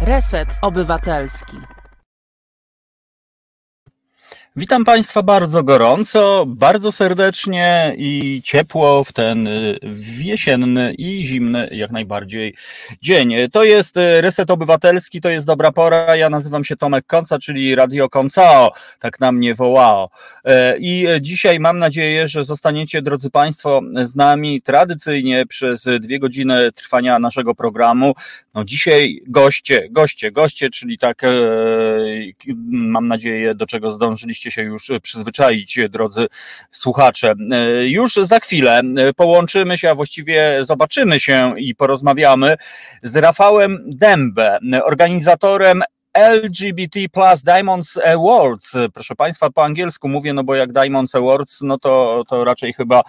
Reset Obywatelski. Witam Państwa bardzo gorąco, bardzo serdecznie i ciepło w ten jesienny i zimny jak najbardziej dzień. To jest Reset Obywatelski, to jest dobra pora. Ja nazywam się Tomek Konca, czyli Radio Koncao, tak na mnie wołao. I dzisiaj mam nadzieję, że zostaniecie, drodzy Państwo, z nami tradycyjnie przez 2 godziny trwania naszego programu. No dzisiaj goście, czyli tak mam nadzieję, do czego zdążyliście się już przyzwyczaić, drodzy słuchacze. Już za chwilę połączymy się, a właściwie zobaczymy się i porozmawiamy z Rafałem Dębe, organizatorem LGBT+ Diamonds Awards. Proszę Państwa, po angielsku mówię, no bo jak Diamonds Awards, no to raczej chyba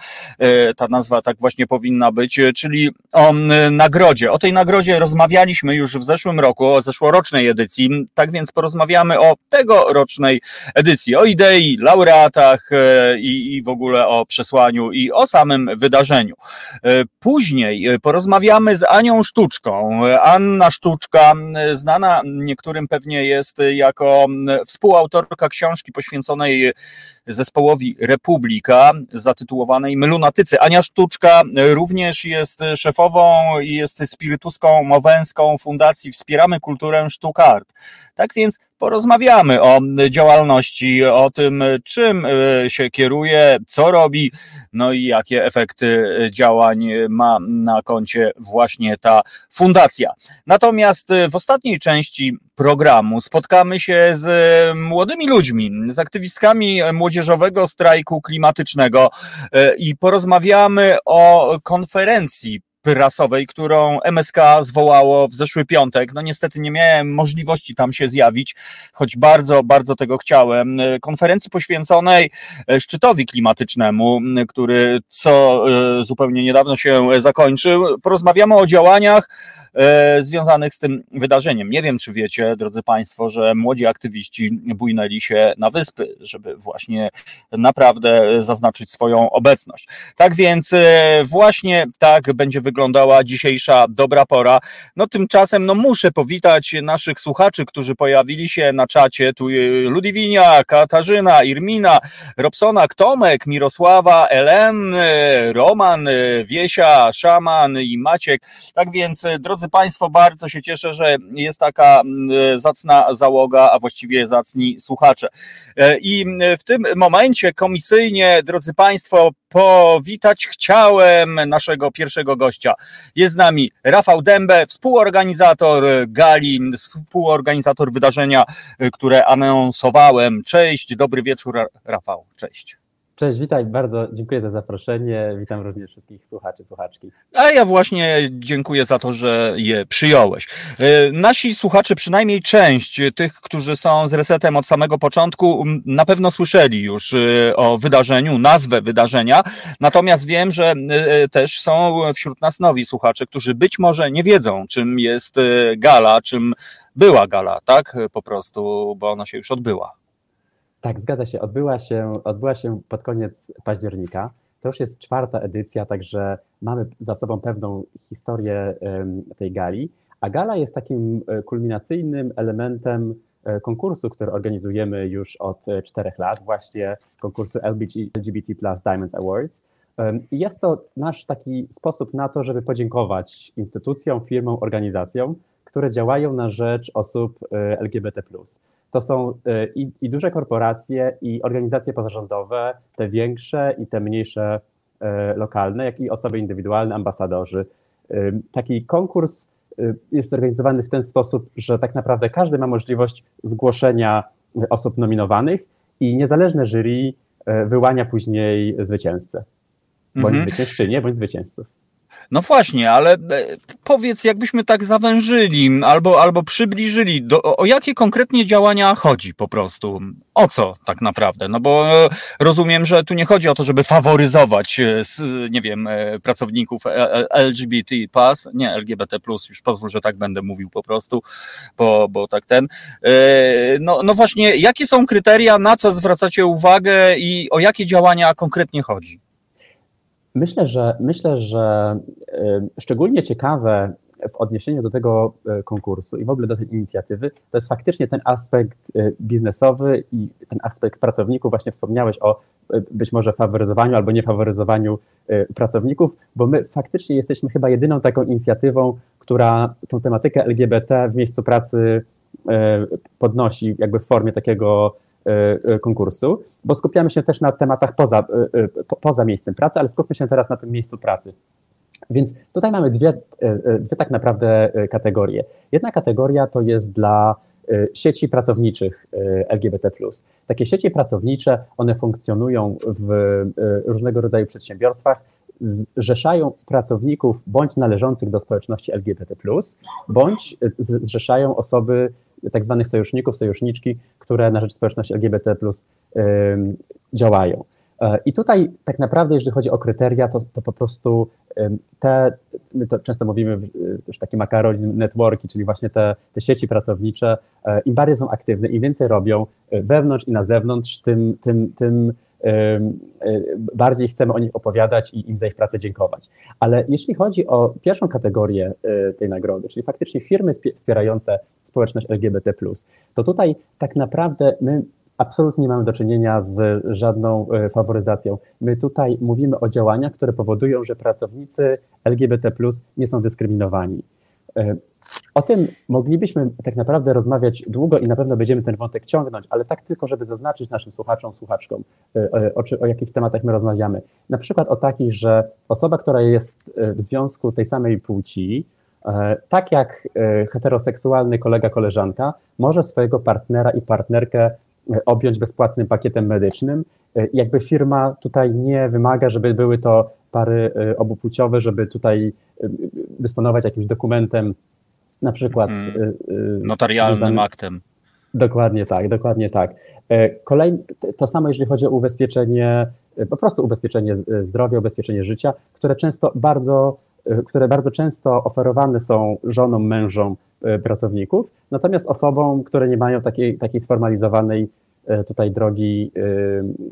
ta nazwa tak właśnie powinna być, czyli o nagrodzie. O tej nagrodzie rozmawialiśmy już w zeszłym roku, o zeszłorocznej edycji, tak więc porozmawiamy o tegorocznej edycji, o idei, laureatach i w ogóle o przesłaniu i o samym wydarzeniu. Później porozmawiamy z Anią Sztuczką. Anna Sztuczka, znana niektórym pewnie jest jako współautorka książki poświęconej zespołowi Republika, zatytułowanej My Lunatycy. Ania Sztuczka również jest szefową i jest spirytuską mowęską Fundacji Wspieramy Kulturę Sztuk Art. Tak więc porozmawiamy o działalności, o tym, czym się kieruje, co robi, no i jakie efekty działań ma na koncie właśnie ta fundacja. Natomiast w ostatniej części programu spotkamy się z młodymi ludźmi, z aktywistkami Młodzieżowego Strajku Klimatycznego i porozmawiamy o konferencji prasowej, którą MSK zwołało w zeszły piątek. No niestety nie miałem możliwości tam się zjawić, choć bardzo, bardzo tego chciałem. Konferencji poświęconej szczytowi klimatycznemu, który zupełnie niedawno się zakończył. Porozmawiamy o działaniach związanych z tym wydarzeniem. Nie wiem, czy wiecie, drodzy Państwo, że młodzi aktywiści bujnęli się na wyspy, żeby właśnie naprawdę zaznaczyć swoją obecność. Tak więc właśnie tak będzie wyglądała dzisiejsza dobra pora. No tymczasem muszę powitać naszych słuchaczy, którzy pojawili się na czacie. Tu Ludwinia, Katarzyna, Irmina, Robsona, Tomek, Mirosława, Elen, Roman, Wiesia, Szaman i Maciek. Tak więc, drodzy Państwo, bardzo się cieszę, że jest taka zacna załoga, a właściwie zacni słuchacze. I w tym momencie komisyjnie, drodzy Państwo, powitać chciałem naszego pierwszego gościa. Jest z nami Rafał Dębe, współorganizator gali, współorganizator wydarzenia, które anonsowałem. Cześć, dobry wieczór, Rafał, cześć. Cześć, witaj, bardzo dziękuję za zaproszenie, witam również wszystkich słuchaczy, słuchaczki. A ja właśnie dziękuję za to, że je przyjąłeś. Nasi słuchacze, przynajmniej część tych, którzy są z Resetem od samego początku, na pewno słyszeli już o wydarzeniu, nazwę wydarzenia, natomiast wiem, że też są wśród nas nowi słuchacze, którzy być może nie wiedzą, czym jest gala, czym była gala, tak po prostu, bo ona się już odbyła. Tak, zgadza się. Odbyła się pod koniec października. To już jest 4. edycja, także mamy za sobą pewną historię tej gali. A gala jest takim kulminacyjnym elementem konkursu, który organizujemy już od 4 lat, właśnie konkursu LGBT+ Diamonds Awards. I jest to nasz taki sposób na to, żeby podziękować instytucjom, firmom, organizacjom, które działają na rzecz osób LGBT+. To są i duże korporacje, i organizacje pozarządowe, te większe i te mniejsze lokalne, jak i osoby indywidualne, ambasadorzy. Taki konkurs jest zorganizowany w ten sposób, że tak naprawdę każdy ma możliwość zgłoszenia osób nominowanych i niezależne jury wyłania później zwycięzcę, bądź zwyciężczynię, bądź zwycięzców. No właśnie, ale powiedz, jakbyśmy tak zawężyli albo przybliżyli, o jakie konkretnie działania chodzi po prostu, o co tak naprawdę, no bo rozumiem, że tu nie chodzi o to, żeby faworyzować, nie wiem, pracowników LGBT+, już pozwól, że tak będę mówił po prostu, bo tak ten, no właśnie, jakie są kryteria, na co zwracacie uwagę i o jakie działania konkretnie chodzi? Myślę, że szczególnie ciekawe w odniesieniu do tego konkursu i w ogóle do tej inicjatywy, to jest faktycznie ten aspekt biznesowy i ten aspekt pracowników. Właśnie wspomniałeś o być może faworyzowaniu albo niefaworyzowaniu pracowników, bo my faktycznie jesteśmy chyba jedyną taką inicjatywą, która tą tematykę LGBT w miejscu pracy podnosi jakby w formie takiego konkursu, bo skupiamy się też na tematach poza miejscem pracy, ale skupmy się teraz na tym miejscu pracy. Więc tutaj mamy dwie tak naprawdę kategorie. Jedna kategoria to jest dla sieci pracowniczych LGBT+. Takie sieci pracownicze, one funkcjonują w różnego rodzaju przedsiębiorstwach, zrzeszają pracowników bądź należących do społeczności LGBT+, bądź zrzeszają osoby, tak zwanych sojuszników, sojuszniczki, które na rzecz społeczności LGBT+ działają. I tutaj tak naprawdę, jeżeli chodzi o kryteria, to po prostu my to często mówimy, też taki makaronizm, networki, czyli właśnie te sieci pracownicze, im bardziej są aktywne, im więcej robią wewnątrz i na zewnątrz, tym bardziej chcemy o nich opowiadać i im za ich pracę dziękować. Ale jeśli chodzi o pierwszą kategorię tej nagrody, czyli faktycznie firmy wspierające społeczność LGBT+, to tutaj tak naprawdę my absolutnie nie mamy do czynienia z żadną faworyzacją. My tutaj mówimy o działaniach, które powodują, że pracownicy LGBT+ nie są dyskryminowani. O tym moglibyśmy tak naprawdę rozmawiać długo i na pewno będziemy ten wątek ciągnąć, ale tak tylko, żeby zaznaczyć naszym słuchaczom, słuchaczkom, o jakich tematach my rozmawiamy. Na przykład o takich, że osoba, która jest w związku tej samej płci, tak jak heteroseksualny kolega, koleżanka, może swojego partnera i partnerkę objąć bezpłatnym pakietem medycznym. Jakby firma tutaj nie wymaga, żeby były to pary obupłciowe, żeby tutaj dysponować jakimś dokumentem, na przykład notarialnym aktem. Dokładnie tak, dokładnie tak. To samo, jeżeli chodzi o ubezpieczenie, po prostu ubezpieczenie zdrowia, ubezpieczenie życia, które bardzo często oferowane są żonom, mężom pracowników, natomiast osobom, które nie mają takiej sformalizowanej tutaj drogi,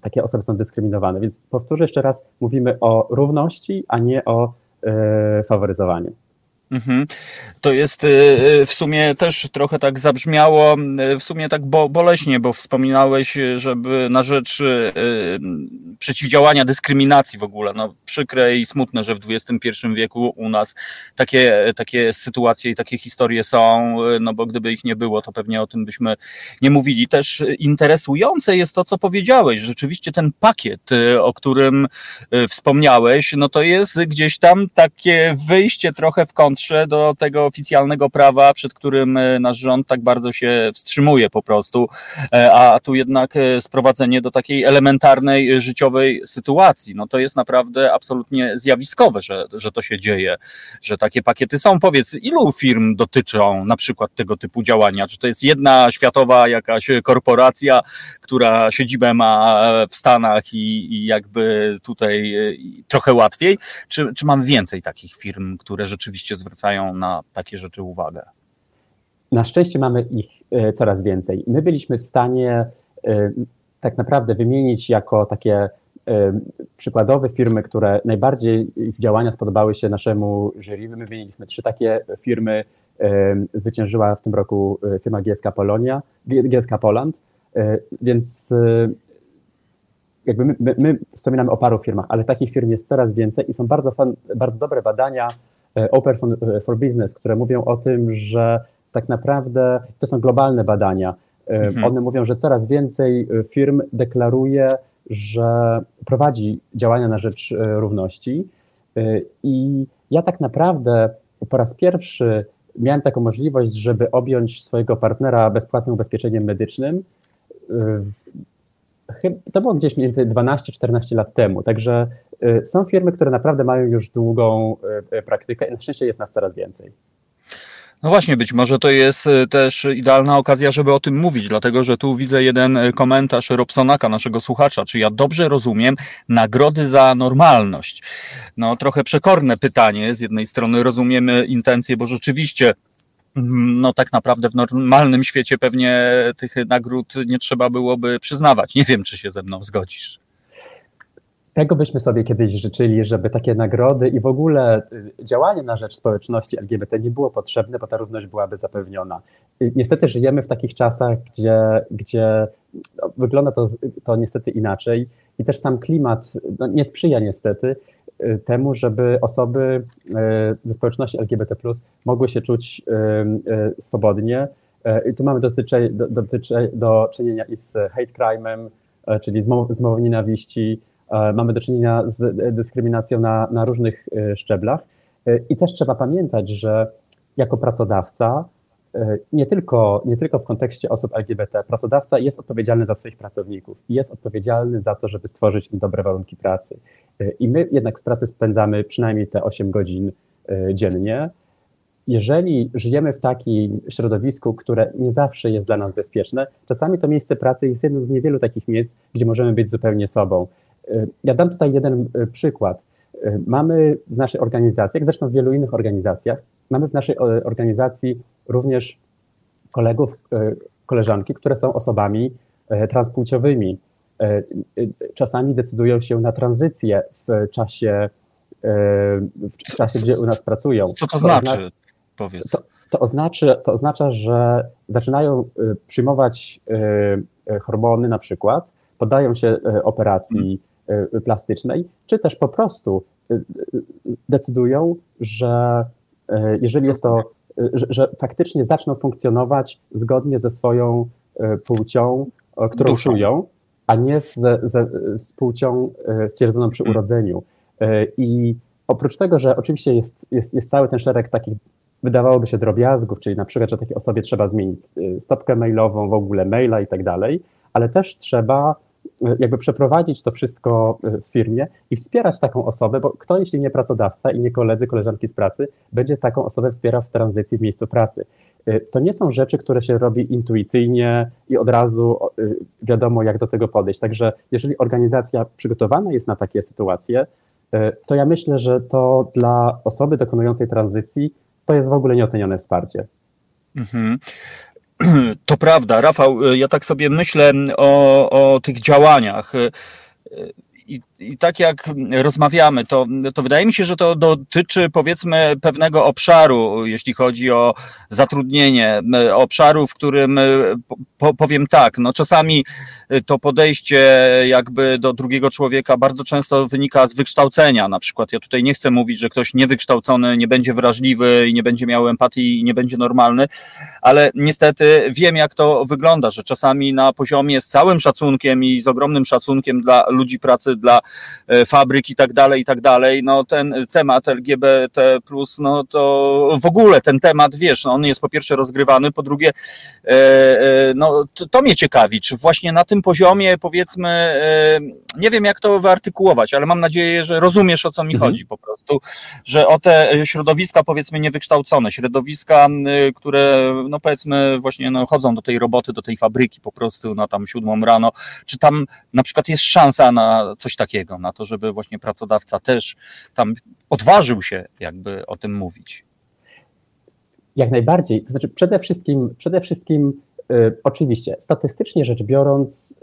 takie osoby są dyskryminowane. Więc powtórzę jeszcze raz, mówimy o równości, a nie o faworyzowaniu. To jest w sumie też trochę tak zabrzmiało, w sumie tak boleśnie, bo wspominałeś, żeby na rzecz przeciwdziałania dyskryminacji w ogóle. No przykre i smutne, że w XXI wieku u nas takie sytuacje i takie historie są, no bo gdyby ich nie było, to pewnie o tym byśmy nie mówili. Też interesujące jest to, co powiedziałeś. Rzeczywiście ten pakiet, o którym wspomniałeś, no to jest gdzieś tam takie wyjście trochę w do tego oficjalnego prawa, przed którym nasz rząd tak bardzo się wstrzymuje po prostu, a tu jednak sprowadzenie do takiej elementarnej życiowej sytuacji. No to jest naprawdę absolutnie zjawiskowe, że to się dzieje, że takie pakiety są. Powiedz, ilu firm dotyczą na przykład tego typu działania? Czy to jest jedna światowa jakaś korporacja, która siedzibę ma w Stanach i jakby tutaj trochę łatwiej? Czy mam więcej takich firm, które rzeczywiście zwracają na takie rzeczy uwagę? Na szczęście mamy ich coraz więcej. My byliśmy w stanie tak naprawdę wymienić jako takie przykładowe firmy, które najbardziej ich działania spodobały się naszemu jury. My wymieniliśmy 3 takie firmy. Zwyciężyła w tym roku firma GSK Poland, więc jakby my wspominamy o paru firmach, ale takich firm jest coraz więcej i są bardzo dobre badania Open for Business, które mówią o tym, że tak naprawdę to są globalne badania. One mówią, że coraz więcej firm deklaruje, że prowadzi działania na rzecz równości. I ja tak naprawdę po raz pierwszy miałem taką możliwość, żeby objąć swojego partnera bezpłatnym ubezpieczeniem medycznym. To było gdzieś między 12-14 lat temu, także są firmy, które naprawdę mają już długą praktykę i na szczęście jest nas coraz więcej. No właśnie, być może to jest też idealna okazja, żeby o tym mówić, dlatego że tu widzę jeden komentarz Robsonaka, naszego słuchacza. Czy ja dobrze rozumiem nagrody za normalność? No trochę przekorne pytanie, z jednej strony rozumiemy intencje, bo rzeczywiście no tak naprawdę w normalnym świecie pewnie tych nagród nie trzeba byłoby przyznawać. Nie wiem, czy się ze mną zgodzisz. Tego byśmy sobie kiedyś życzyli, żeby takie nagrody i w ogóle działanie na rzecz społeczności LGBT nie było potrzebne, bo ta równość byłaby zapewniona. Niestety żyjemy w takich czasach, gdzie wygląda to niestety inaczej i też sam klimat nie sprzyja niestety temu, żeby osoby ze społeczności LGBT+ mogły się czuć swobodnie. I tu mamy do czynienia i z hate crime'em, czyli z mową nienawiści. Mamy do czynienia z dyskryminacją na różnych szczeblach i też trzeba pamiętać, że jako pracodawca, nie tylko w kontekście osób LGBT, pracodawca jest odpowiedzialny za swoich pracowników i jest odpowiedzialny za to, żeby stworzyć im dobre warunki pracy. I my jednak w pracy spędzamy przynajmniej te 8 godzin dziennie. Jeżeli żyjemy w takim środowisku, które nie zawsze jest dla nas bezpieczne, czasami to miejsce pracy jest jednym z niewielu takich miejsc, gdzie możemy być zupełnie sobą. Ja dam tutaj jeden przykład. Mamy w naszej organizacji, jak zresztą w wielu innych organizacjach, mamy w naszej organizacji również kolegów, koleżanki, które są osobami transpłciowymi. Czasami decydują się na tranzycję w czasie gdzie u nas pracują. Co to znaczy? Powiedz. To oznacza, że zaczynają przyjmować hormony na przykład, poddają się operacji plastycznej, czy też po prostu decydują, że jeżeli jest to, że faktycznie zaczną funkcjonować zgodnie ze swoją płcią, którą czują, a nie z płcią stwierdzoną przy urodzeniu. I oprócz tego, że oczywiście jest cały ten szereg takich, wydawałoby się, drobiazgów, czyli na przykład, że takiej osobie trzeba zmienić stopkę mailową, w ogóle maila i tak dalej, ale też trzeba jakby przeprowadzić to wszystko w firmie i wspierać taką osobę, bo kto, jeśli nie pracodawca i nie koledzy, koleżanki z pracy, będzie taką osobę wspierał w tranzycji w miejscu pracy. To nie są rzeczy, które się robi intuicyjnie i od razu wiadomo, jak do tego podejść. Także jeżeli organizacja przygotowana jest na takie sytuacje, to ja myślę, że to dla osoby dokonującej tranzycji to jest w ogóle nieocenione wsparcie. Mhm. To prawda, Rafał, ja tak sobie myślę o tych działaniach i tak jak rozmawiamy, to wydaje mi się, że to dotyczy powiedzmy pewnego obszaru, jeśli chodzi o zatrudnienie, obszaru, w którym powiem tak, no czasami to podejście jakby do drugiego człowieka bardzo często wynika z wykształcenia, na przykład ja tutaj nie chcę mówić, że ktoś niewykształcony nie będzie wrażliwy i nie będzie miał empatii i nie będzie normalny, ale niestety wiem, jak to wygląda, że czasami na poziomie z całym szacunkiem i z ogromnym szacunkiem dla ludzi pracy, dla fabryk i tak dalej, no ten temat LGBT+, no to w ogóle ten temat, wiesz, no on jest po pierwsze rozgrywany, po drugie, no to mnie ciekawi, czy właśnie na tym poziomie, powiedzmy, nie wiem jak to wyartykułować, ale mam nadzieję, że rozumiesz, o co mi chodzi po prostu, że o te środowiska, powiedzmy, niewykształcone, środowiska, które, no powiedzmy, właśnie no, chodzą do tej roboty, do tej fabryki po prostu, no tam 7:00 rano, czy tam na przykład jest szansa na coś takiego, na to, żeby właśnie pracodawca też tam odważył się jakby o tym mówić. Jak najbardziej, to znaczy przede wszystkim oczywiście, statystycznie rzecz biorąc,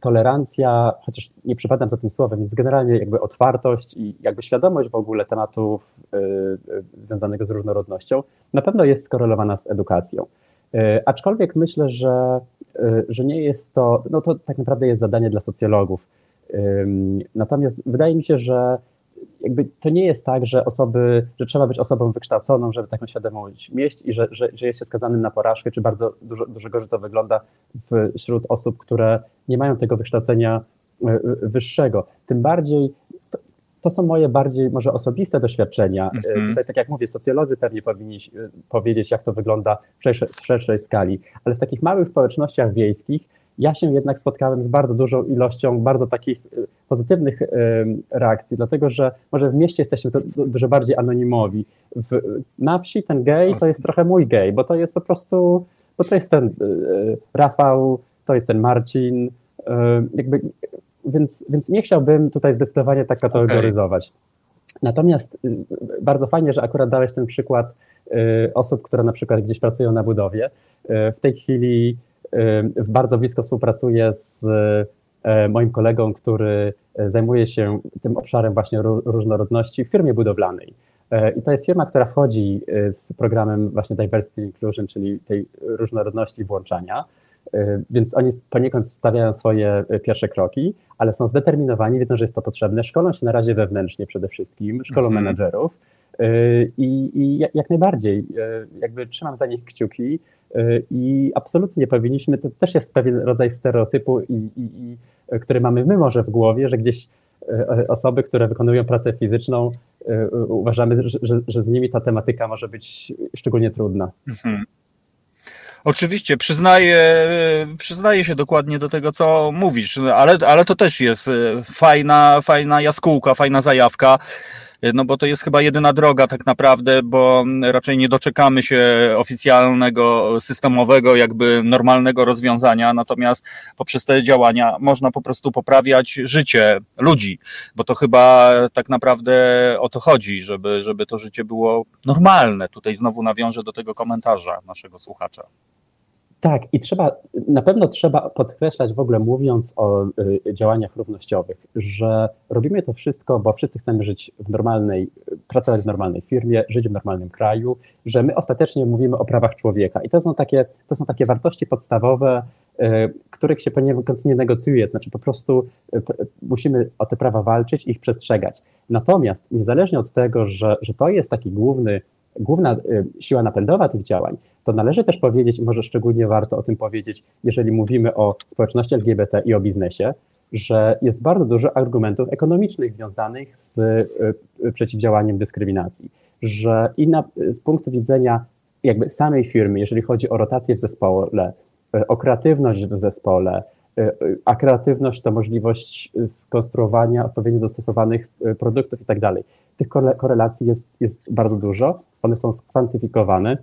tolerancja, chociaż nie przepadam za tym słowem, jest generalnie jakby otwartość i jakby świadomość w ogóle tematów związanego z różnorodnością na pewno jest skorelowana z edukacją. Aczkolwiek myślę, że nie jest to, no to tak naprawdę jest zadanie dla socjologów. Natomiast wydaje mi się, że jakby to nie jest tak, że trzeba być osobą wykształconą, żeby taką świadomość mieć i że jest się skazanym na porażkę, czy bardzo dużo gorzej to wygląda wśród osób, które nie mają tego wykształcenia wyższego. Tym bardziej, to są moje bardziej może osobiste doświadczenia. Tutaj, tak jak mówię, socjolodzy pewnie powinni powiedzieć, jak to wygląda w szerszej skali, ale w takich małych społecznościach wiejskich ja się jednak spotkałem z bardzo dużą ilością bardzo takich pozytywnych reakcji, dlatego że może w mieście jesteśmy dużo bardziej anonimowi. Na wsi ten gej to jest trochę mój gej, bo to jest po prostu, bo to jest ten Rafał, to jest ten Marcin, jakby, więc nie chciałbym tutaj zdecydowanie tak kategoryzować. Okay. Natomiast bardzo fajnie, że akurat dałeś ten przykład osób, które na przykład gdzieś pracują na budowie. W tej chwili bardzo blisko współpracuję z moim kolegą, który zajmuje się tym obszarem właśnie różnorodności w firmie budowlanej. I to jest firma, która wchodzi z programem właśnie Diversity Inclusion, czyli tej różnorodności i włączania, więc oni poniekąd stawiają swoje pierwsze kroki, ale są zdeterminowani, wiedzą, że jest to potrzebne, szkolą się na razie wewnętrznie przede wszystkim, szkolą menedżerów i jak najbardziej jakby trzymam za nich kciuki i absolutnie powinniśmy, to też jest pewien rodzaj stereotypu, który mamy my może w głowie, że gdzieś osoby, które wykonują pracę fizyczną, uważamy, że z nimi ta tematyka może być szczególnie trudna. Mhm. Oczywiście, przyznaję się dokładnie do tego, co mówisz, ale to też jest fajna jaskółka, fajna zajawka, no bo to jest chyba jedyna droga tak naprawdę, bo raczej nie doczekamy się oficjalnego, systemowego, jakby normalnego rozwiązania, natomiast poprzez te działania można po prostu poprawiać życie ludzi, bo to chyba tak naprawdę o to chodzi, żeby to życie było normalne. Tutaj znowu nawiążę do tego komentarza naszego słuchacza. Tak, i na pewno trzeba podkreślać w ogóle, mówiąc o działaniach równościowych, że robimy to wszystko, bo wszyscy chcemy żyć pracować w normalnej firmie, żyć w normalnym kraju, że my ostatecznie mówimy o prawach człowieka. I to są takie wartości podstawowe, których się poniekąd nie negocjuje, to znaczy po prostu musimy o te prawa walczyć i ich przestrzegać. Natomiast niezależnie od tego, że to jest taki główna siła napędowa tych działań, to należy też powiedzieć, może szczególnie warto o tym powiedzieć, jeżeli mówimy o społeczności LGBT i o biznesie, że jest bardzo dużo argumentów ekonomicznych związanych z przeciwdziałaniem dyskryminacji, że z punktu widzenia jakby samej firmy, jeżeli chodzi o rotację w zespole, o kreatywność w zespole, a kreatywność to możliwość skonstruowania odpowiednio dostosowanych produktów i tak dalej. Tych korelacji jest bardzo dużo, one są skwantyfikowane,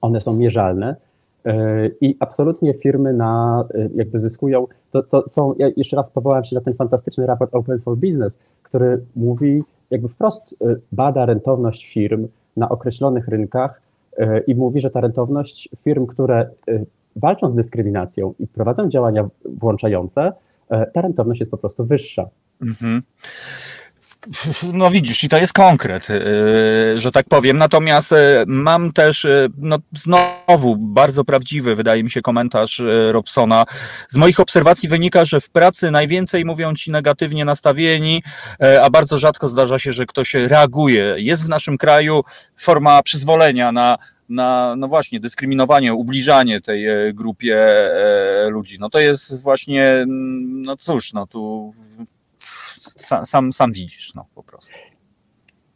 one są mierzalne i absolutnie firmy jakby zyskują, ja jeszcze raz powołam się na ten fantastyczny raport Open for Business, który mówi, jakby wprost bada rentowność firm na określonych rynkach i mówi, że ta rentowność firm, które walczą z dyskryminacją i prowadzą działania włączające, ta rentowność jest po prostu wyższa. Mhm. No widzisz, i to jest konkret, że tak powiem, natomiast mam też, no znowu bardzo prawdziwy, wydaje mi się, komentarz Robsona. Z moich obserwacji wynika, że w pracy najwięcej mówią ci negatywnie nastawieni, a bardzo rzadko zdarza się, że ktoś reaguje. Jest w naszym kraju forma przyzwolenia na no właśnie dyskryminowanie, ubliżanie tej grupie ludzi. No to jest właśnie, no cóż, no tu... Sam widzisz, no po prostu.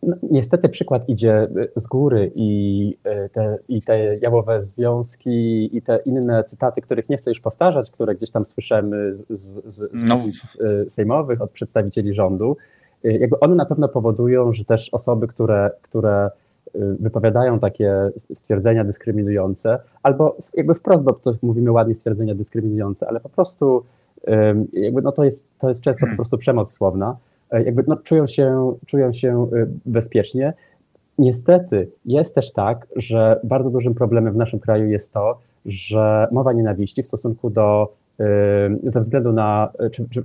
No, niestety przykład idzie z góry i te jałowe związki i te inne cytaty, których nie chcę już powtarzać, które gdzieś tam słyszymy z sejmowych, od przedstawicieli rządu, jakby one na pewno powodują, że też osoby, które wypowiadają takie stwierdzenia dyskryminujące, albo jakby wprost, bo to mówimy ładnie stwierdzenia dyskryminujące, ale po prostu jakby no to jest często po prostu przemoc słowna, jakby no czują się bezpiecznie. Niestety jest też tak, że bardzo dużym problemem w naszym kraju jest to, że mowa nienawiści w stosunku ze względu na,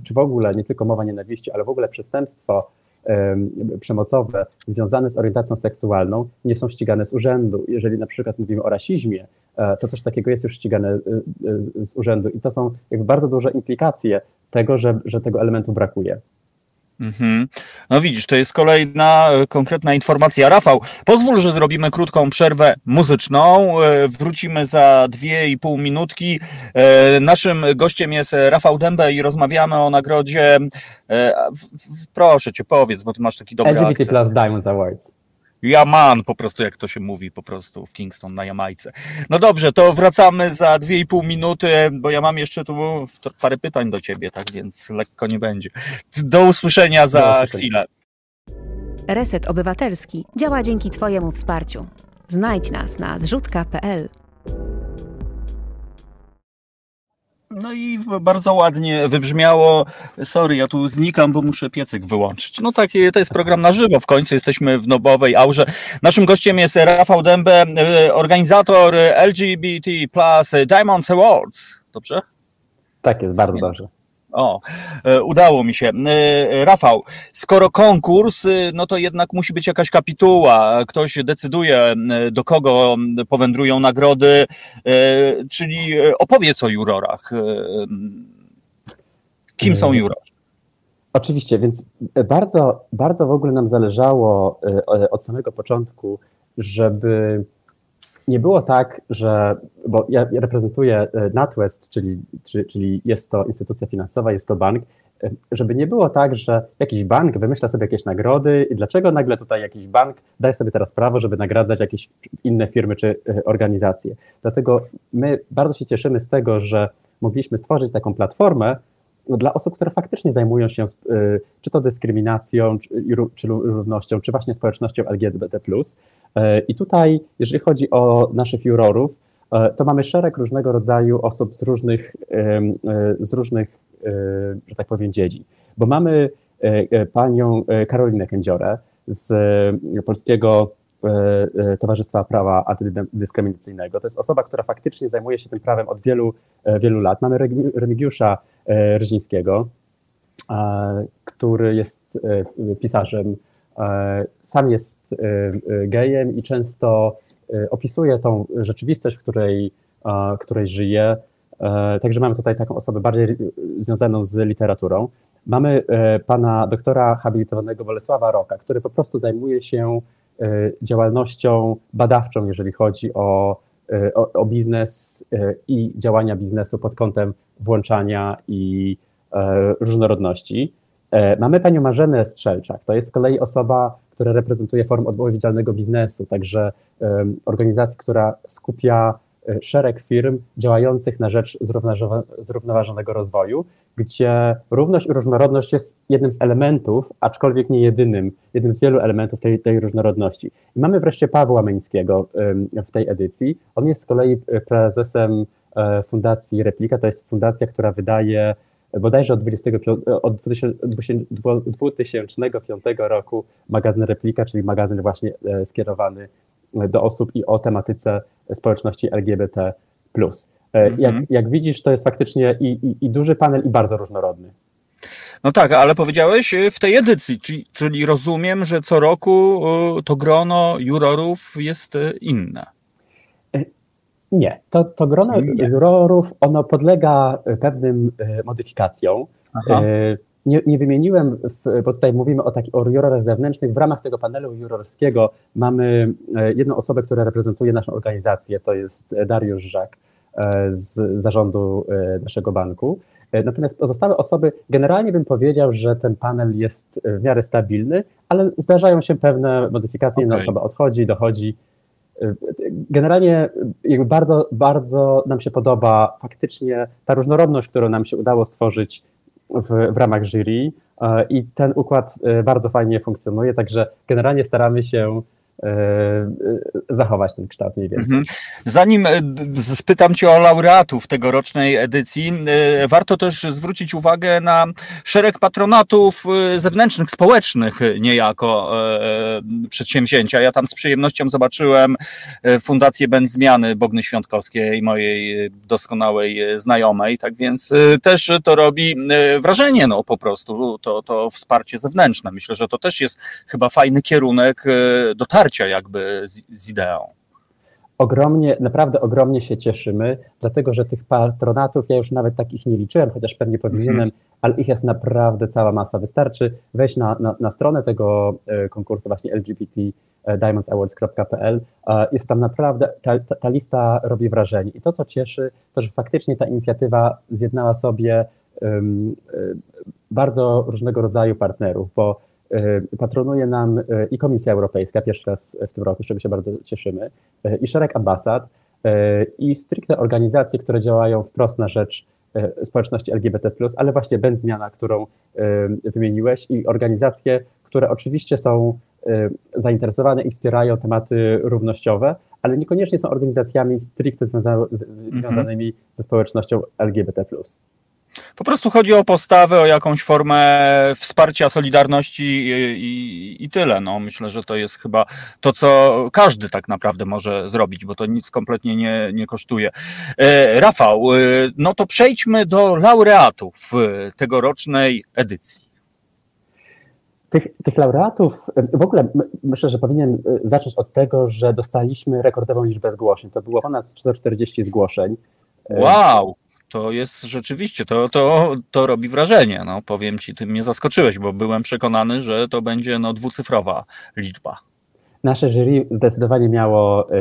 czy w ogóle nie tylko mowa nienawiści, ale w ogóle przestępstwo przemocowe związane z orientacją seksualną nie są ścigane z urzędu. Jeżeli na przykład mówimy o rasizmie, to coś takiego jest już ścigane z urzędu i to są jakby bardzo duże implikacje tego, że tego elementu brakuje. Mm-hmm. No widzisz, to jest kolejna konkretna informacja. Rafał, pozwól, że zrobimy krótką przerwę muzyczną. Wrócimy za 2,5 minutki. Naszym gościem jest Rafał Dębe i rozmawiamy o nagrodzie. Proszę cię, powiedz, bo ty masz taki dobry akcent. LGBT+ Diamonds Awards. Jaman, po prostu jak to się mówi, po prostu w Kingston na Jamajce. No dobrze, to wracamy za 2,5 minuty, bo ja mam jeszcze tu parę pytań do ciebie, tak więc lekko nie będzie. Do usłyszenia za chwilę. Reset Obywatelski działa dzięki twojemu wsparciu. Znajdź nas na zrzutka.pl. No i bardzo ładnie wybrzmiało. Sorry, ja tu znikam, bo muszę piecyk wyłączyć. No tak, to jest program na żywo. W końcu jesteśmy w nobowej aurze. Naszym gościem jest Rafał Dębe, organizator LGBT+ Diamonds Awards. Dobrze? Tak jest, bardzo dobrze. O, udało mi się. Rafał, skoro konkurs, no to jednak musi być jakaś kapituła. Ktoś decyduje, do kogo powędrują nagrody, czyli opowiedz o jurorach. Kim są jurorzy? Oczywiście, więc bardzo, bardzo w ogóle nam zależało od samego początku, żeby nie było tak, że, bo ja reprezentuję NatWest, czyli jest to instytucja finansowa, jest to bank, żeby nie było tak, że jakiś bank wymyśla sobie jakieś nagrody i dlaczego nagle tutaj jakiś bank daje sobie teraz prawo, żeby nagradzać jakieś inne firmy czy organizacje. Dlatego my bardzo się cieszymy z tego, że mogliśmy stworzyć taką platformę dla osób, które faktycznie zajmują się czy to dyskryminacją, czy równością, czy właśnie społecznością LGBT+. I tutaj, jeżeli chodzi o naszych jurorów, to mamy szereg różnego rodzaju osób z różnych, że tak powiem, dziedzin. Bo mamy panią Karolinę Kędziorę z Polskiego Towarzystwa Prawa Antydyskryminacyjnego. To jest osoba, która faktycznie zajmuje się tym prawem od wielu, wielu lat. Mamy Remigiusza Ryzińskiego, który jest pisarzem, sam jest gejem i często opisuje tą rzeczywistość, w której żyje. Także mamy tutaj taką osobę bardziej związaną z literaturą. Mamy pana doktora habilitowanego Bolesława Roka, który po prostu zajmuje się działalnością badawczą, jeżeli chodzi o biznes i działania biznesu pod kątem włączania i różnorodności. Mamy panią Marzenę Strzelczak, to jest z kolei osoba, która reprezentuje Forum Odpowiedzialnego Biznesu, także organizacji, która skupia szereg firm działających na rzecz zrównoważonego rozwoju, gdzie równość i różnorodność jest jednym z elementów, aczkolwiek nie jedynym, jednym z wielu elementów tej różnorodności. I mamy wreszcie Pawła Myńskiego w tej edycji. On jest z kolei prezesem Fundacji Replika, to jest fundacja, która wydaje bodajże od 2005 roku magazyn Replika, czyli magazyn właśnie skierowany do osób i o tematyce społeczności LGBT+. Jak widzisz, to jest faktycznie i duży panel i bardzo różnorodny. No tak, ale powiedziałeś w tej edycji, czyli rozumiem, że co roku to grono jurorów jest inne. Nie, to grono jurorów, ono podlega pewnym modyfikacjom. Nie wymieniłem, bo tutaj mówimy o jurorach zewnętrznych. W ramach tego panelu jurorskiego mamy jedną osobę, która reprezentuje naszą organizację, to jest Dariusz Żak z zarządu naszego banku. Natomiast pozostałe osoby, generalnie bym powiedział, że ten panel jest w miarę stabilny, ale zdarzają się pewne modyfikacje, jedna osoba odchodzi, dochodzi. Generalnie bardzo, bardzo nam się podoba faktycznie ta różnorodność, którą nam się udało stworzyć w ramach jury i ten układ bardzo fajnie funkcjonuje, także generalnie staramy się zachować ten kształt mniej więcej. Zanim spytam Cię o laureatów tegorocznej edycji, warto też zwrócić uwagę na szereg patronatów zewnętrznych, społecznych niejako przedsięwzięcia. Ja tam z przyjemnością zobaczyłem Fundację Będ Zmiany Bogny Świątkowskiej, mojej doskonałej znajomej, tak więc też to robi wrażenie, no po prostu to wsparcie zewnętrzne. Myślę, że to też jest chyba fajny kierunek dotarcia jakby z ideą. Ogromnie, naprawdę ogromnie się cieszymy, dlatego że tych patronatów, ja już nawet takich nie liczyłem, chociaż pewnie powinienem, ale ich jest naprawdę cała masa. Wystarczy wejść na stronę tego konkursu właśnie lgbtdiamondsawards.pl. Jest tam naprawdę, ta lista robi wrażenie. I to, co cieszy, to, że faktycznie ta inicjatywa zjednała sobie bardzo różnego rodzaju partnerów, bo patronuje nam i Komisja Europejska, pierwszy raz w tym roku, z czego się bardzo cieszymy, i szereg ambasad, i stricte organizacje, które działają wprost na rzecz społeczności LGBT+, ale właśnie Będ Zmiana, którą wymieniłeś, i organizacje, które oczywiście są zainteresowane i wspierają tematy równościowe, ale niekoniecznie są organizacjami stricte związanymi ze społecznością LGBT+. Po prostu chodzi o postawę, o jakąś formę wsparcia, solidarności i tyle. No, myślę, że to jest chyba to, co każdy tak naprawdę może zrobić, bo to nic kompletnie nie kosztuje. Rafał, no to przejdźmy do laureatów tegorocznej edycji. Tych laureatów, w ogóle myślę, że powinien zacząć od tego, że dostaliśmy rekordową liczbę zgłoszeń. To było ponad 140 zgłoszeń. Wow, to jest rzeczywiście, to robi wrażenie. No, powiem Ci, Ty mnie zaskoczyłeś, bo byłem przekonany, że to będzie dwucyfrowa liczba. Nasze jury zdecydowanie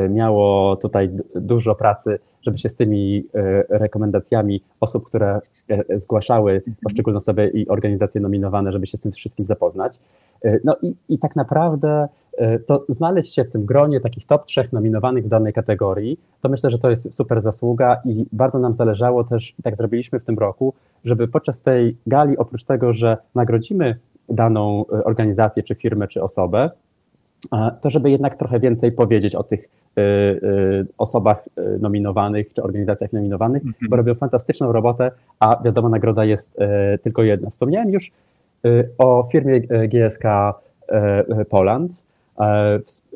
miało tutaj dużo pracy, żeby się z tymi rekomendacjami osób, które zgłaszały poszczególne osoby i organizacje nominowane, żeby się z tym wszystkim zapoznać. No i tak naprawdę to znaleźć się w tym gronie takich top 3 nominowanych w danej kategorii, to myślę, że to jest super zasługa i bardzo nam zależało też, tak zrobiliśmy w tym roku, żeby podczas tej gali, oprócz tego, że nagrodzimy daną organizację, czy firmę, czy osobę, to żeby jednak trochę więcej powiedzieć o tych osobach nominowanych czy organizacjach nominowanych, bo robią fantastyczną robotę, a wiadomo, nagroda jest tylko jedna. Wspomniałem już o firmie GSK Poland.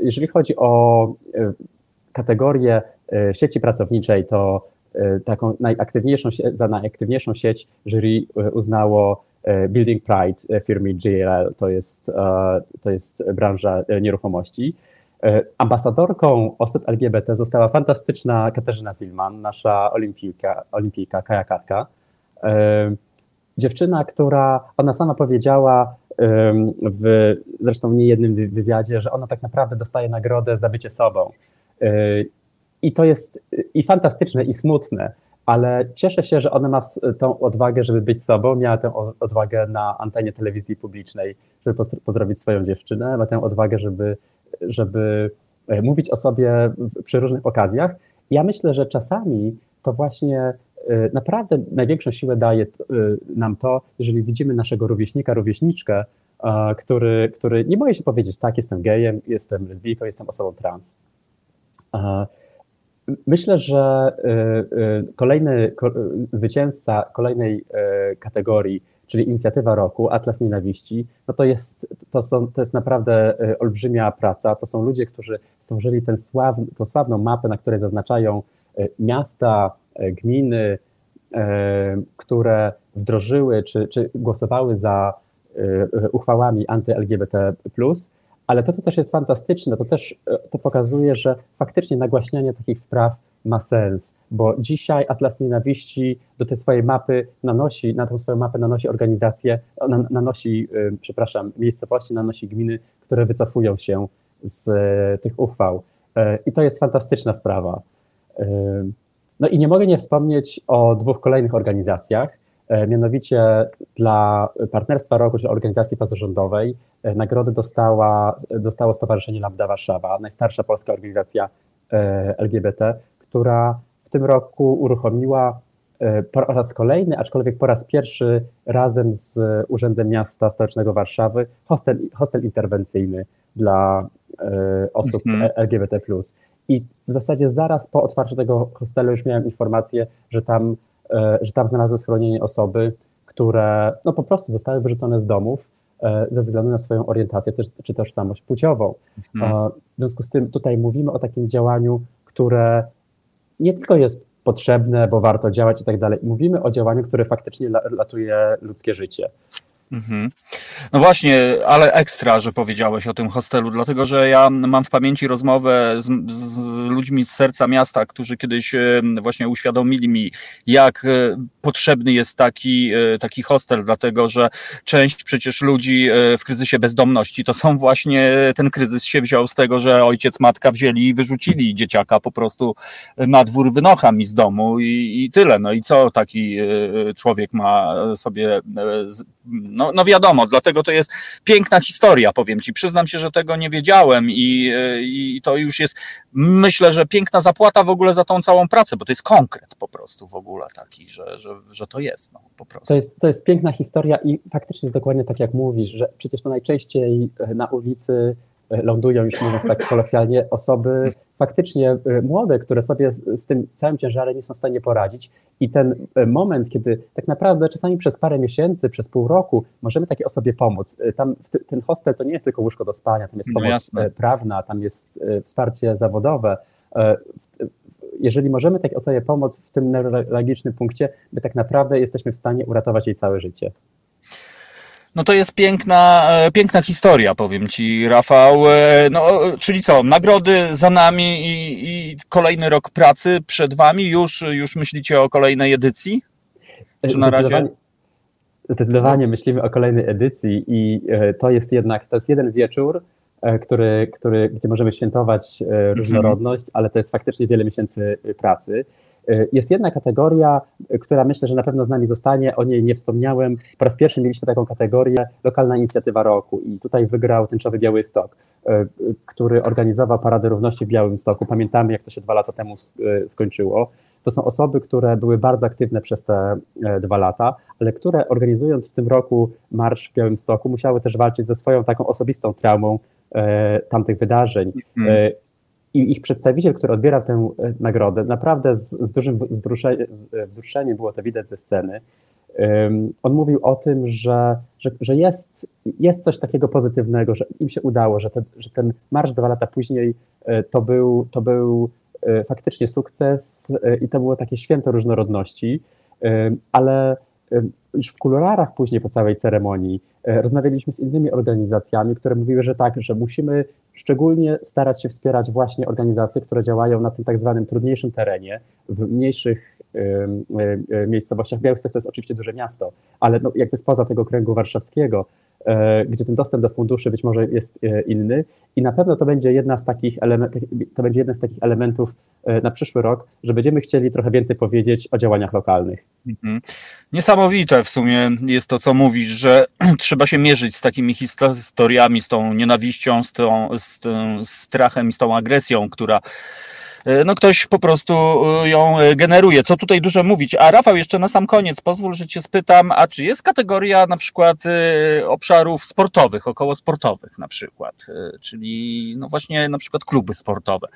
Jeżeli chodzi o kategorię sieci pracowniczej, to taką najaktywniejszą sieć jury uznało Building Pride firmy GLL, to jest branża nieruchomości. Ambasadorką osób LGBT została fantastyczna Katarzyna Zillman, nasza olimpijka kajakarka. Dziewczyna, która ona sama powiedziała w zresztą niejednym wywiadzie, że ona tak naprawdę dostaje nagrodę za bycie sobą. I to jest i fantastyczne, i smutne, ale cieszę się, że ona ma tą odwagę, żeby być sobą, miała tę odwagę na antenie telewizji publicznej, żeby pozdrowić swoją dziewczynę, ma tę odwagę, żeby mówić o sobie przy różnych okazjach. Ja myślę, że czasami to właśnie naprawdę największą siłę daje nam to, jeżeli widzimy naszego rówieśnika, rówieśniczkę, który nie boi się powiedzieć, tak, jestem gejem, jestem lesbijką, jestem osobą trans. Myślę, że kolejny zwycięzca kolejnej kategorii, czyli inicjatywa roku, Atlas Nienawiści, no to jest naprawdę olbrzymia praca. To są ludzie, którzy stworzyli tą sławną mapę, na której zaznaczają miasta, gminy, które wdrożyły czy głosowały za uchwałami anty-LGBT+. Ale to, co też jest fantastyczne, to pokazuje, że faktycznie nagłaśnianie takich spraw ma sens, bo dzisiaj Atlas Nienawiści do tej swojej mapy nanosi organizacje, nanosi miejscowości, nanosi gminy, które wycofują się z tych uchwał. I to jest fantastyczna sprawa. No i nie mogę nie wspomnieć o 2 kolejnych organizacjach, mianowicie dla Partnerstwa Roku, czyli organizacji pozarządowej, nagrody dostało Stowarzyszenie Lambda Warszawa, najstarsza polska organizacja LGBT, która w tym roku uruchomiła po raz kolejny, aczkolwiek po raz pierwszy razem z Urzędem Miasta Stołecznego Warszawy hostel interwencyjny dla osób LGBT+. I w zasadzie zaraz po otwarciu tego hostelu już miałem informację, że tam znalazły schronienie osoby, które no, po prostu zostały wyrzucone z domów ze względu na swoją orientację czy tożsamość płciową. W związku z tym tutaj mówimy o takim działaniu, które nie tylko jest potrzebne, bo warto działać i tak dalej. Mówimy o działaniu, które faktycznie ratuje ludzkie życie. No właśnie, ale ekstra, że powiedziałeś o tym hostelu, dlatego że ja mam w pamięci rozmowę z ludźmi z serca miasta, którzy kiedyś właśnie uświadomili mi, jak potrzebny jest taki hostel, dlatego że część przecież ludzi w kryzysie bezdomności to są właśnie, ten kryzys się wziął z tego, że ojciec, matka wzięli i wyrzucili dzieciaka po prostu na dwór wynochami z domu i tyle. No i co taki człowiek ma sobie... No wiadomo, dlatego to jest piękna historia, powiem Ci. Przyznam się, że tego nie wiedziałem i to już jest, myślę, że piękna zapłata w ogóle za tą całą pracę, bo to jest konkret po prostu w ogóle taki, że to jest no, po prostu. To jest piękna historia i faktycznie jest dokładnie tak, jak mówisz, że przecież to najczęściej na ulicy lądują, już mówiąc tak kolokwialnie, osoby faktycznie młode, które sobie z tym całym ciężarem nie są w stanie poradzić. I ten moment, kiedy tak naprawdę czasami przez parę miesięcy, przez pół roku możemy takiej osobie pomóc. Tam ten hostel to nie jest tylko łóżko do spania, tam jest pomoc prawna, tam jest wsparcie zawodowe. Jeżeli możemy takiej osobie pomóc w tym neurologicznym punkcie, my tak naprawdę jesteśmy w stanie uratować jej całe życie. No to jest piękna historia, powiem Ci, Rafał. No, czyli co, nagrody za nami i kolejny rok pracy przed Wami? Już myślicie o kolejnej edycji? Czy na razie? Zdecydowanie myślimy o kolejnej edycji i to jest jeden wieczór, gdzie możemy świętować różnorodność, ale to jest faktycznie wiele miesięcy pracy. Jest jedna kategoria, która myślę, że na pewno z nami zostanie, o niej nie wspomniałem. Po raz pierwszy mieliśmy taką kategorię Lokalna Inicjatywa Roku i tutaj wygrał Tęczowy Białystok, który organizował Paradę Równości w Białymstoku. Pamiętamy, jak to się 2 lata temu skończyło. To są osoby, które były bardzo aktywne przez te 2 lata, ale które organizując w tym roku marsz w Białymstoku musiały też walczyć ze swoją taką osobistą traumą tamtych wydarzeń. I ich przedstawiciel, który odbiera tę nagrodę, naprawdę z dużym wzruszeniem było to widać ze sceny. On mówił o tym, że jest coś takiego pozytywnego, że im się udało, że ten marsz 2 lata później to był faktycznie sukces i to było takie święto różnorodności, ale już w kuluarach później po całej ceremonii rozmawialiśmy z innymi organizacjami, które mówiły, że tak, że musimy szczególnie starać się wspierać właśnie organizacje, które działają na tym tak zwanym trudniejszym terenie, w mniejszych miejscowościach. Białystok to jest oczywiście duże miasto, ale no jakby spoza tego kręgu warszawskiego, gdzie ten dostęp do funduszy być może jest inny i na pewno to będzie jeden z takich elementów na przyszły rok, że będziemy chcieli trochę więcej powiedzieć o działaniach lokalnych. Niesamowite w sumie jest to, co mówisz, że trzeba się mierzyć z takimi historiami, z tą nienawiścią, z tym strachem i z tą agresją, która no ktoś po prostu ją generuje. Co tutaj dużo mówić. A Rafał, jeszcze na sam koniec pozwól, że Cię spytam, a czy jest kategoria na przykład obszarów sportowych, okołosportowych na przykład, czyli no właśnie na przykład kluby sportowe.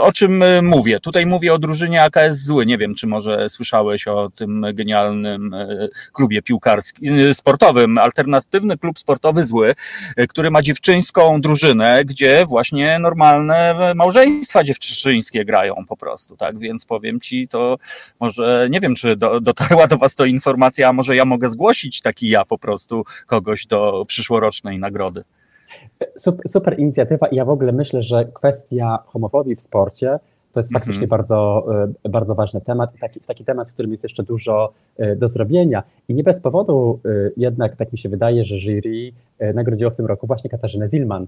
O czym mówię? Tutaj mówię o drużynie AKS Zły. Nie wiem, czy może słyszałeś o tym genialnym klubie piłkarskim, sportowym, alternatywny klub sportowy Zły, który ma dziewczyńską drużynę, gdzie właśnie normalne małżeństwa dziewczyńskie grają po prostu, tak? Więc powiem Ci, to może nie wiem, czy dotarła do Was to informacja, a może ja mogę zgłosić po prostu kogoś do przyszłorocznej nagrody. Super inicjatywa i ja w ogóle myślę, że kwestia homofobii w sporcie to jest faktycznie bardzo, bardzo ważny temat, taki temat, w którym jest jeszcze dużo do zrobienia i nie bez powodu jednak tak mi się wydaje, że jury nagrodziło w tym roku właśnie Katarzynę Zillman,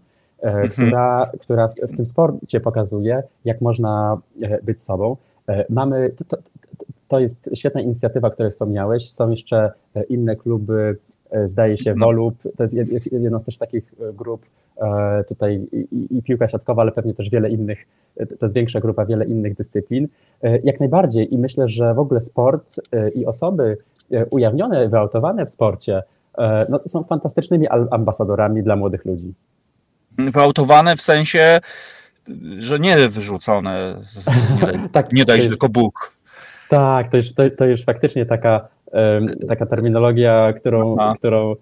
która w tym sporcie pokazuje, jak można być sobą. Mamy, to jest świetna inicjatywa, o której wspomniałeś. Są jeszcze inne kluby, zdaje się WOLUB, to jest jedną z też takich grup, tutaj i piłka siatkowa, ale pewnie też wiele innych, to jest większa grupa, wiele innych dyscyplin. Jak najbardziej i myślę, że w ogóle sport i osoby ujawnione, wyautowane w sporcie no, są fantastycznymi ambasadorami dla młodych ludzi. Wyautowane w sensie, że nie wyrzucone, nie dajże tylko Bóg. Tak, to już faktycznie taka terminologia, którą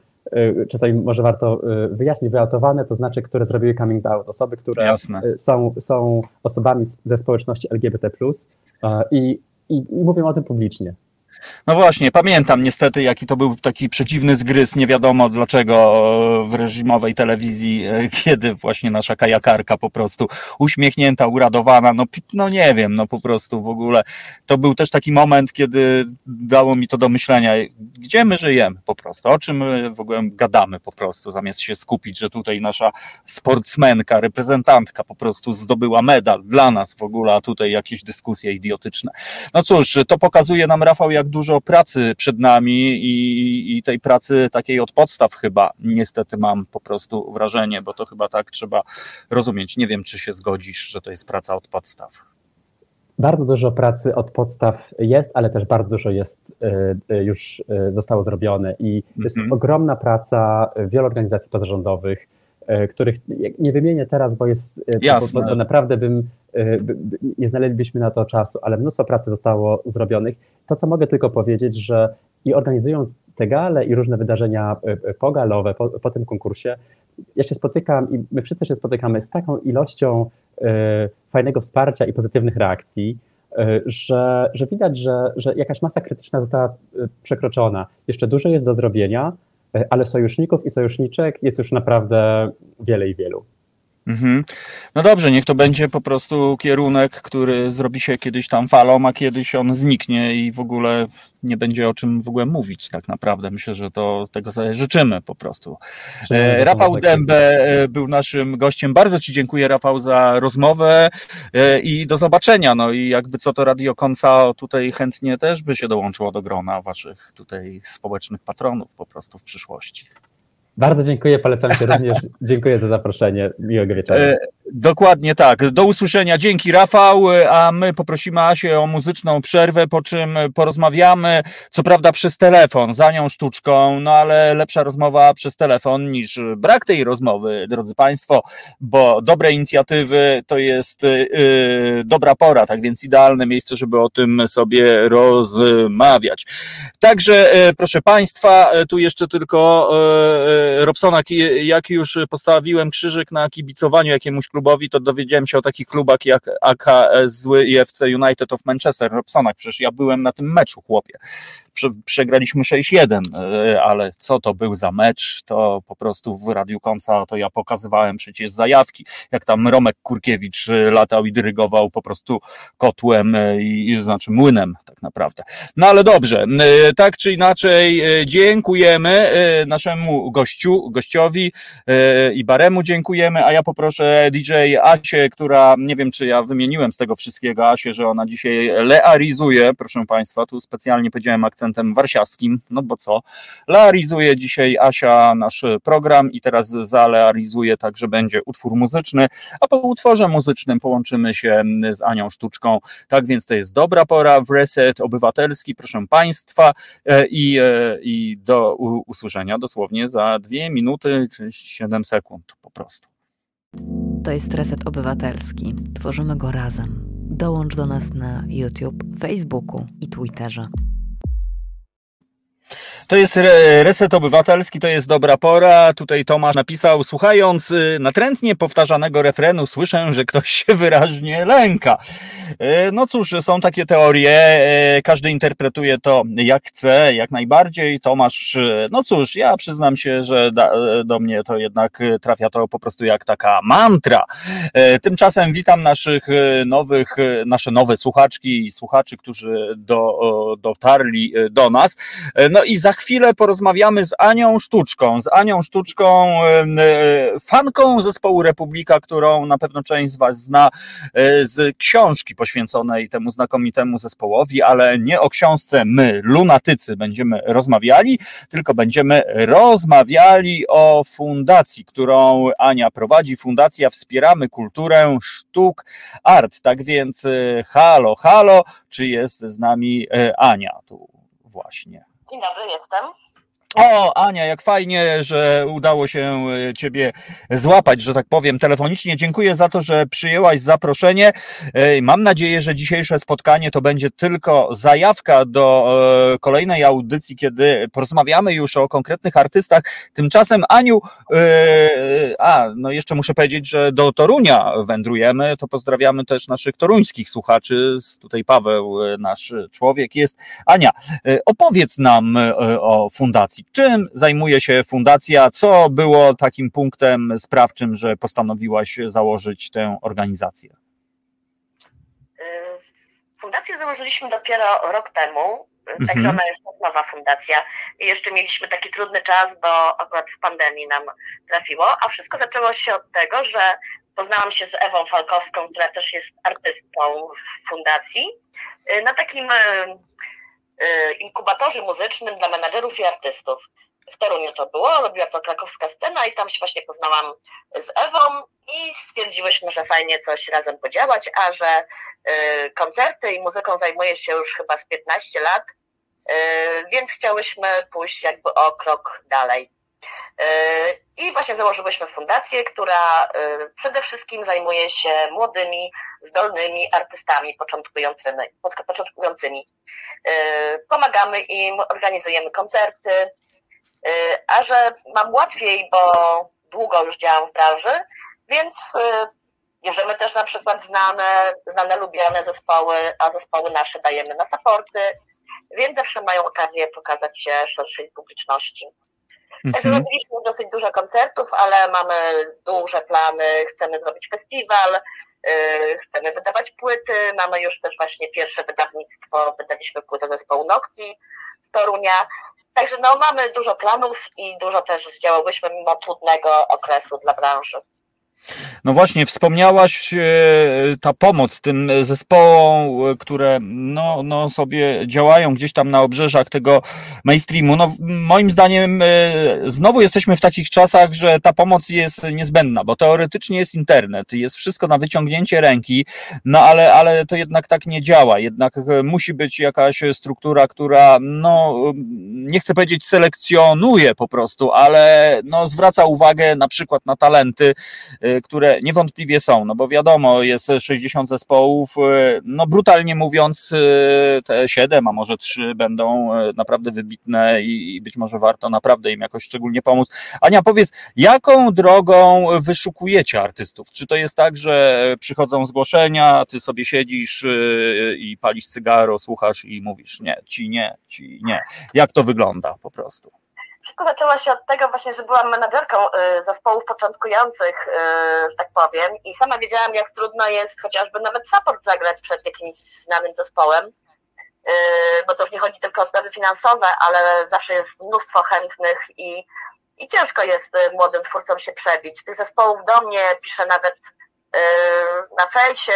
czasami może warto wyjaśnić. Wyautowane to znaczy, które zrobiły coming out, osoby, które są osobami ze społeczności LGBT+, i mówią o tym publicznie. No właśnie, pamiętam niestety, jaki to był taki przeciwny zgryz, nie wiadomo dlaczego w reżimowej telewizji, kiedy właśnie nasza kajakarka po prostu uśmiechnięta, uradowana, no nie wiem, no po prostu w ogóle. To był też taki moment, kiedy dało mi to do myślenia, gdzie my żyjemy po prostu, o czym my w ogóle gadamy po prostu, zamiast się skupić, że tutaj nasza sportsmenka, reprezentantka po prostu zdobyła medal dla nas w ogóle, a tutaj jakieś dyskusje idiotyczne. No cóż, to pokazuje nam, Rafał, jak dużo pracy przed nami i tej pracy takiej od podstaw chyba niestety mam po prostu wrażenie, bo to chyba tak trzeba rozumieć. Nie wiem, czy się zgodzisz, że to jest praca od podstaw. Bardzo dużo pracy od podstaw jest, ale też bardzo dużo jest już zostało zrobione i jest ogromna praca wielu organizacji pozarządowych, których nie wymienię teraz, bo jest to naprawdę nie znaleźlibyśmy na to czasu, ale mnóstwo pracy zostało zrobionych. To, co mogę tylko powiedzieć, że i organizując te gale i różne wydarzenia pogalowe po tym konkursie, ja się spotykam i my wszyscy się spotykamy z taką ilością fajnego wsparcia i pozytywnych reakcji, że widać, że jakaś masa krytyczna została przekroczona. Jeszcze dużo jest do zrobienia, ale sojuszników i sojuszniczek jest już naprawdę wiele i wielu. Mhm. No dobrze, niech to będzie po prostu kierunek, który zrobi się kiedyś tam falą, a kiedyś on zniknie i w ogóle nie będzie o czym w ogóle mówić tak naprawdę. Myślę, że to tego sobie życzymy po prostu. Rafał Dębe był naszym gościem. Bardzo Ci dziękuję, Rafał, za rozmowę i do zobaczenia. No i jakby co, to Radio Konca tutaj chętnie też by się dołączyło do grona Waszych tutaj społecznych patronów po prostu w przyszłości. Bardzo dziękuję, polecam się również. Dziękuję za zaproszenie. Miłego wieczoru. Dokładnie tak. Do usłyszenia. Dzięki, Rafał. A my poprosimy Asię o muzyczną przerwę, po czym porozmawiamy, co prawda przez telefon, za nią sztuczką, no ale lepsza rozmowa przez telefon niż brak tej rozmowy, drodzy Państwo, bo dobre inicjatywy to jest dobra pora, tak więc idealne miejsce, żeby o tym sobie rozmawiać. Także proszę Państwa, tu jeszcze tylko Robsona, jak już postawiłem krzyżyk na kibicowaniu jakiemuś klubowi, to dowiedziałem się o takich klubach jak AKS Zły i FC United of Manchester. Robsona, przecież ja byłem na tym meczu, chłopie. Przegraliśmy 6-1, ale co to był za mecz, to po prostu w Radiu Konca to ja pokazywałem przecież zajawki, jak tam Romek Kurkiewicz latał i dyrygował po prostu kotłem, znaczy młynem tak naprawdę. No ale dobrze, tak czy inaczej dziękujemy naszemu gościowi i Baremu dziękujemy, a ja poproszę DJ Asię, która, nie wiem czy ja wymieniłem z tego wszystkiego Asię, że ona dzisiaj learizuje, proszę Państwa, tu specjalnie powiedziałem akcentem warszawskim, no bo co, learizuje dzisiaj Asia nasz program i teraz zalearizuje, także będzie utwór muzyczny, a po utworze muzycznym połączymy się z Anią Sztuczką, tak więc to jest dobra pora w Reset Obywatelski, proszę Państwa, i do usłyszenia dosłownie za 2 minuty czy 7 sekund po prostu. To jest Reset Obywatelski, tworzymy go razem. Dołącz do nas na YouTube, Facebooku i Twitterze. To jest Reset Obywatelski, to jest dobra pora. Tutaj Tomasz napisał, słuchając natrętnie powtarzanego refrenu, słyszę, że ktoś się wyraźnie lęka. No cóż, są takie teorie, każdy interpretuje to jak chce, jak najbardziej. Tomasz, no cóż, ja przyznam się, że do mnie to jednak trafia to po prostu jak taka mantra. Tymczasem witam nasze nowe słuchaczki i słuchaczy, którzy dotarli do nas. No i za chwilę porozmawiamy z Anią Sztuczką, fanką zespołu Replika, którą na pewno część z Was zna z książki poświęconej temu znakomitemu zespołowi, ale nie o książce My Lunatycy będziemy rozmawiali, tylko będziemy rozmawiali o fundacji, którą Ania prowadzi, Fundacja Wspieramy Kulturę Sztuk Art. Tak więc halo, halo, czy jest z nami Ania tu właśnie? Dzień dobry, jestem. O, Ania, jak fajnie, że udało się Ciebie złapać, że tak powiem, telefonicznie. Dziękuję za to, że przyjęłaś zaproszenie. Mam nadzieję, że dzisiejsze spotkanie to będzie tylko zajawka do kolejnej audycji, kiedy porozmawiamy już o konkretnych artystach. Tymczasem, Aniu, no jeszcze muszę powiedzieć, że do Torunia wędrujemy, to pozdrawiamy też naszych toruńskich słuchaczy. Tutaj Paweł, nasz człowiek jest. Ania, opowiedz nam o fundacji. Czym zajmuje się fundacja? Co było takim punktem sprawczym, że postanowiłaś założyć tę organizację? Fundację założyliśmy dopiero rok temu, także ona jest nowa fundacja. I jeszcze mieliśmy taki trudny czas, bo akurat w pandemii nam trafiło, a wszystko zaczęło się od tego, że poznałam się z Ewą Falkowską, która też jest artystką w fundacji, na takim inkubatorze muzycznym dla menadżerów i artystów. W Toruniu to było, robiła to krakowska scena i tam się właśnie poznałam z Ewą i stwierdziłyśmy, że fajnie coś razem podziałać, a że koncerty i muzyką zajmuję się już chyba z 15 lat, więc chciałyśmy pójść jakby o krok dalej. I właśnie założyłyśmy fundację, która przede wszystkim zajmuje się młodymi, zdolnymi artystami początkującymi. Pomagamy im, organizujemy koncerty, a że mam łatwiej, bo długo już działam w branży, więc bierzemy też na przykład znane, lubiane zespoły, a zespoły nasze dajemy na supporty, więc zawsze mają okazję pokazać się szerszej publiczności. Także robiliśmy dosyć dużo koncertów, ale mamy duże plany, chcemy zrobić festiwal, chcemy wydawać płyty, mamy już też właśnie pierwsze wydawnictwo, wydaliśmy płytę zespołu Nokti z Torunia, także no mamy dużo planów i dużo też zdziałałyśmy mimo trudnego okresu dla branży. No właśnie, wspomniałaś ta pomoc tym zespołom, które no sobie działają gdzieś tam na obrzeżach tego mainstreamu. No, moim zdaniem znowu jesteśmy w takich czasach, że ta pomoc jest niezbędna, bo teoretycznie jest internet, jest wszystko na wyciągnięcie ręki, no ale to jednak tak nie działa. Jednak musi być jakaś struktura, która nie chcę powiedzieć selekcjonuje po prostu, ale zwraca uwagę na przykład na talenty, które niewątpliwie są, bo wiadomo, jest 60 zespołów, brutalnie mówiąc, te 7, a może 3 będą naprawdę wybitne i być może warto naprawdę im jakoś szczególnie pomóc. Ania, powiedz, jaką drogą wyszukujecie artystów? Czy to jest tak, że przychodzą zgłoszenia, ty sobie siedzisz i palisz cygaro, słuchasz i mówisz nie. Jak to wygląda po prostu? Wszystko zaczęło się od tego właśnie, że byłam menadżerką zespołów początkujących, że tak powiem, i sama wiedziałam, jak trudno jest chociażby nawet support zagrać przed jakimś znanym zespołem, bo to już nie chodzi tylko o sprawy finansowe, ale zawsze jest mnóstwo chętnych i ciężko jest młodym twórcom się przebić. Tych zespołów do mnie piszę nawet na fejsie,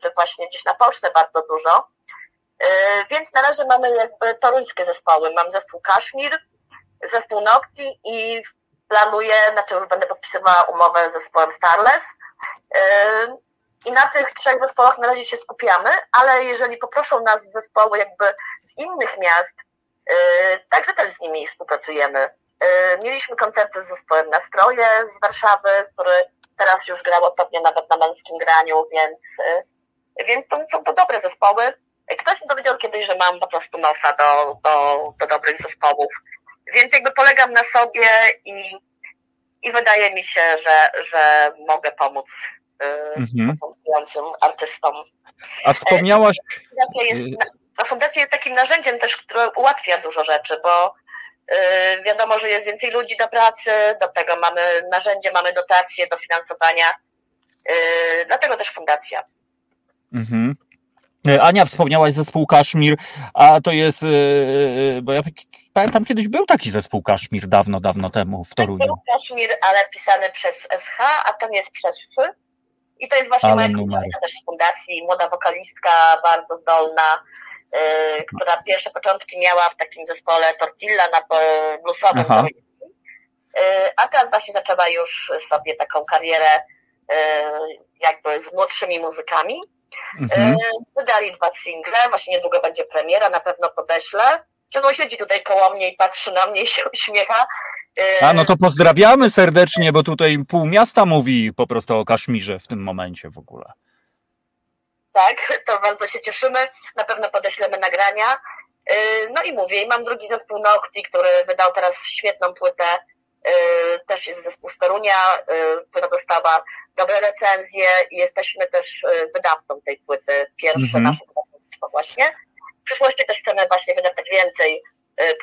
czy właśnie gdzieś na pocztę bardzo dużo, więc na razie mamy jakby toruńskie zespoły. Mam zespół Kaszmir, zespół Nokti i planuję, już będę podpisywała umowę z zespołem Starless. I na tych 3 zespołach na razie się skupiamy, ale jeżeli poproszą nas zespoły jakby z innych miast, także też z nimi współpracujemy. Mieliśmy koncerty z zespołem Nastroje z Warszawy, który teraz już grał ostatnio nawet na męskim graniu, więc to są to dobre zespoły. Ktoś mi powiedział kiedyś, że mam po prostu nosa do dobrych zespołów. Więc jakby polegam na sobie i wydaje mi się, że mogę pomóc początkującym artystom. A wspomniałaś... Fundacja jest takim narzędziem też, które ułatwia dużo rzeczy, bo wiadomo, że jest więcej ludzi do pracy, do tego mamy narzędzie, mamy dotacje, dofinansowania, dlatego też fundacja. Mhm. Ania, wspomniałaś zespół Kaszmir, a to jest, bo ja pamiętam, kiedyś był taki zespół Kaszmir dawno temu w Toruniu. Był Kaszmir, ale pisany przez SH, a ten jest przez F. I to jest właśnie moja koleżanka też z fundacji, młoda wokalistka, bardzo zdolna, która pierwsze początki miała w takim zespole Tortilla na bluesowym, a teraz właśnie zaczęła już sobie taką karierę jakby z młodszymi muzykami. Wydali 2 single, właśnie niedługo będzie premiera, na pewno podeślę. Ciągle siedzi tutaj koło mnie i patrzy na mnie i się uśmiecha. To pozdrawiamy serdecznie, bo tutaj pół miasta mówi po prostu o Kaszmirze w tym momencie w ogóle. Tak, to bardzo się cieszymy, na pewno podeślemy nagrania. I mówię, i mam drugi zespół Nokti, który wydał teraz świetną płytę, też jest zespół z Torunia, która dostała dobre recenzje i jesteśmy też wydawcą tej płyty, pierwsze nasze wydawnictwo właśnie. W przyszłości też chcemy właśnie wydawać więcej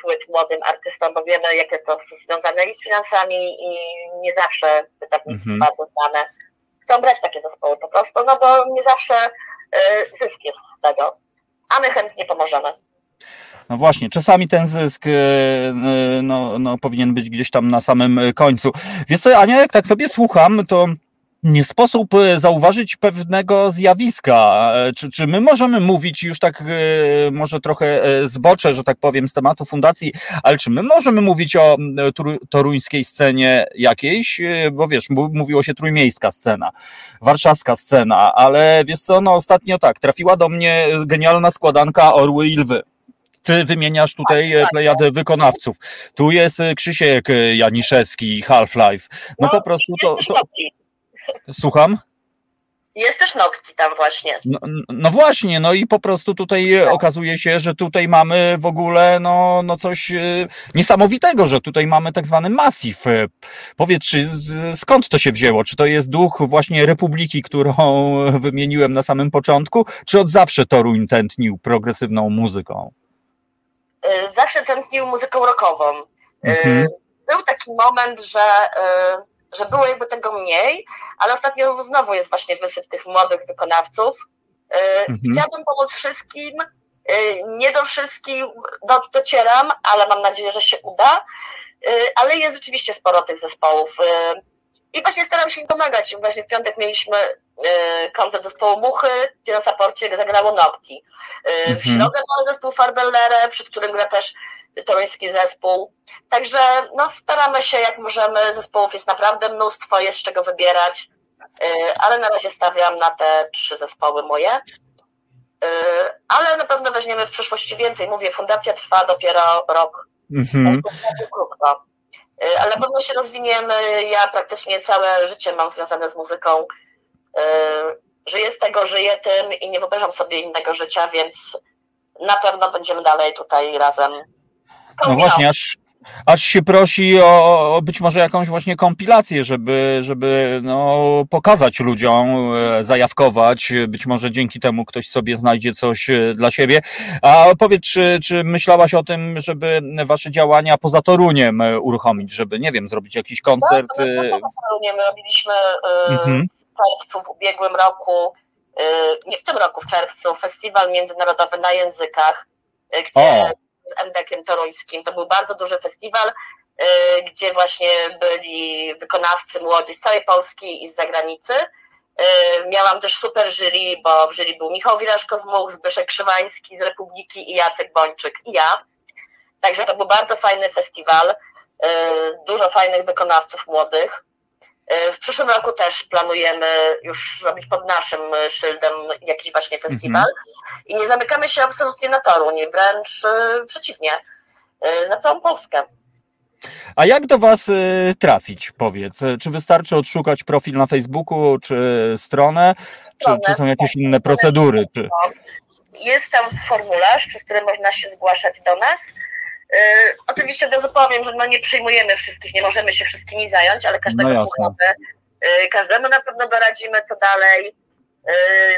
płyt młodym artystom, bo wiemy, jakie to związane jest z finansami i nie zawsze wydawnictwa znane chcą brać takie zespoły po prostu, bo nie zawsze zysk jest z tego, a my chętnie pomożemy. No właśnie, czasami ten zysk powinien być gdzieś tam na samym końcu. Wiesz co, Ania, jak tak sobie słucham, to nie sposób zauważyć pewnego zjawiska. Czy my możemy mówić, już tak może trochę zboczę, że tak powiem, z tematu fundacji, ale czy my możemy mówić o toruńskiej scenie jakiejś? Bo wiesz, mówiło się trójmiejska scena, warszawska scena, ale wiesz co, ostatnio trafiła do mnie genialna składanka Orły i Lwy. Ty wymieniasz tutaj plejadę wykonawców. Tu jest Krzysiek Janiszewski, Half-Life. No po prostu to... Słucham? Jest też Nokti tam właśnie. No właśnie, no i po prostu tutaj okazuje się, że tutaj mamy w ogóle no coś niesamowitego, że tutaj mamy tak zwany masyw. Powiedz, skąd to się wzięło? Czy to jest duch właśnie Republiki, którą wymieniłem na samym początku, czy od zawsze Toruń tętnił progresywną muzyką? Zawsze tętnił muzyką rockową. Mhm. Był taki moment, że było jakby tego mniej, ale ostatnio znowu jest właśnie wysyp tych młodych wykonawców. Chciałabym pomóc wszystkim, nie do wszystkich docieram, ale mam nadzieję, że się uda, ale jest rzeczywiście sporo tych zespołów. I właśnie staram się im pomagać. Właśnie w piątek mieliśmy koncert zespołu Muchy, gdzie na saporcie zagrało Nokti. W środę mamy zespół Farbellere, przy którym gra też toruński zespół. Także staramy się jak możemy. Zespołów jest naprawdę mnóstwo, jest z czego wybierać, ale na razie stawiam na te 3 zespoły moje. Ale na pewno weźmiemy w przyszłości więcej. Mówię, fundacja trwa dopiero rok. Krótko. Ale na pewno się rozwiniemy, ja praktycznie całe życie mam związane z muzyką, żyję z tego, żyję tym i nie wyobrażam sobie innego życia, więc na pewno będziemy dalej tutaj razem kombinować. No właśnie, aż się prosi o być może jakąś właśnie kompilację, żeby pokazać ludziom, zajawkować, być może dzięki temu ktoś sobie znajdzie coś dla siebie. A powiedz, czy myślałaś o tym, żeby wasze działania poza Toruniem uruchomić, żeby, nie wiem, zrobić jakiś koncert? Tak, poza Toruniem robiliśmy w czerwcu w ubiegłym roku, nie w tym roku, w czerwcu, Festiwal Międzynarodowy na Językach, gdzie... z MDK-iem toruńskim. To był bardzo duży festiwal, gdzie właśnie byli wykonawcy młodzi z całej Polski i z zagranicy. Miałam też super jury, bo w jury był Michał Wiraszko z Much, Zbyszek Krzywański z Republiki i Jacek Bończyk i ja. Także to był bardzo fajny festiwal. Dużo fajnych wykonawców młodych. W przyszłym roku też planujemy już robić pod naszym szyldem jakiś właśnie festiwal i nie zamykamy się absolutnie na Toruń, wręcz przeciwnie, na całą Polskę. A jak do was trafić, powiedz? Czy wystarczy odszukać profil na Facebooku, czy stronę, czy są jakieś inne procedury? Czy... Jest tam formularz, przez który można się zgłaszać do nas. Oczywiście od razu powiem, że nie przyjmujemy wszystkich, nie możemy się wszystkimi zająć, ale każdego słuchamy, każdemu na pewno doradzimy, co dalej,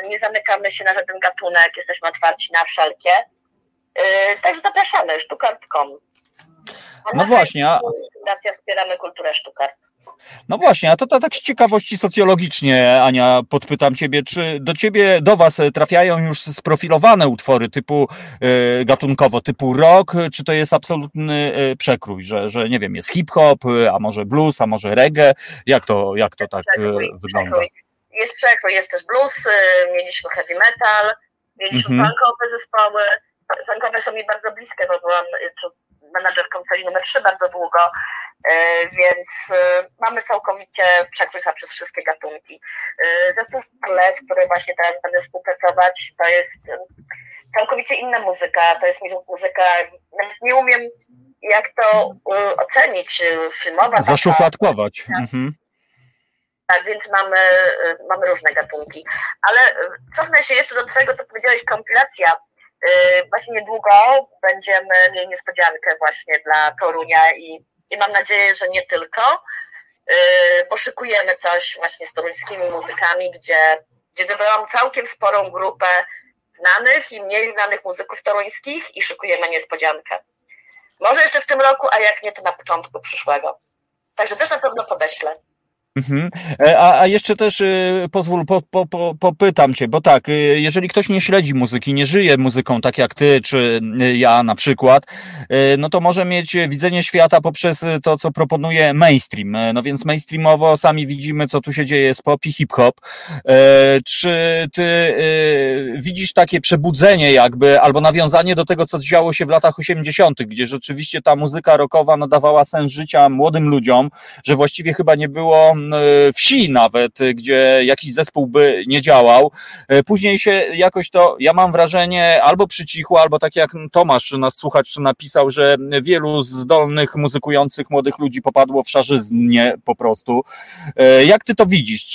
nie zamykamy się na żaden gatunek, jesteśmy otwarci na wszelkie, także zapraszamy, sztukart.com. Właśnie. Fundacja Wspieramy Kulturę Sztuk Art. No właśnie, a to tak z ciekawości socjologicznie, Ania, podpytam ciebie, czy do was trafiają już sprofilowane utwory typu gatunkowo, typu rock, czy to jest absolutny przekrój, że nie wiem, jest hip-hop, a może blues, a może reggae, jak to tak wygląda? Jest przekrój, jest też blues, mieliśmy heavy metal, mieliśmy punkowe zespoły, punkowe są mi bardzo bliskie, bo byłam... menadżerką celi numer 3 bardzo długo, więc mamy całkowicie przekrój przez wszystkie gatunki. Zespół Kles, który właśnie teraz będę współpracować, to jest całkowicie inna muzyka, to jest muzyka, nie umiem jak to ocenić, filmowa. Zaszufladkować. Tak, więc mamy różne gatunki. Ale cofnę się jeszcze do tego, co powiedziałeś, kompilacja. Właśnie niedługo będziemy mieli niespodziankę właśnie dla Torunia i mam nadzieję, że nie tylko, bo szykujemy coś właśnie z toruńskimi muzykami, gdzie zebrałam całkiem sporą grupę znanych i mniej znanych muzyków toruńskich i szykujemy niespodziankę. Może jeszcze w tym roku, a jak nie, to na początku przyszłego. Także też na pewno podeślę. A jeszcze też pozwól, popytam cię, bo tak, jeżeli ktoś nie śledzi muzyki, nie żyje muzyką tak jak ty czy ja na przykład, no to może mieć widzenie świata poprzez to, co proponuje mainstream. No więc mainstreamowo sami widzimy, co tu się dzieje z pop i hip-hop. Czy ty widzisz takie przebudzenie jakby, albo nawiązanie do tego, co działo się w latach 80., gdzie rzeczywiście ta muzyka rockowa nadawała sens życia młodym ludziom, że właściwie chyba nie było wsi nawet, gdzie jakiś zespół by nie działał. Później się jakoś to, ja mam wrażenie, albo przycichło, albo tak jak Tomasz, nasz słuchacz, napisał, że wielu zdolnych, muzykujących młodych ludzi popadło w szarzyznię po prostu. Jak ty to widzisz?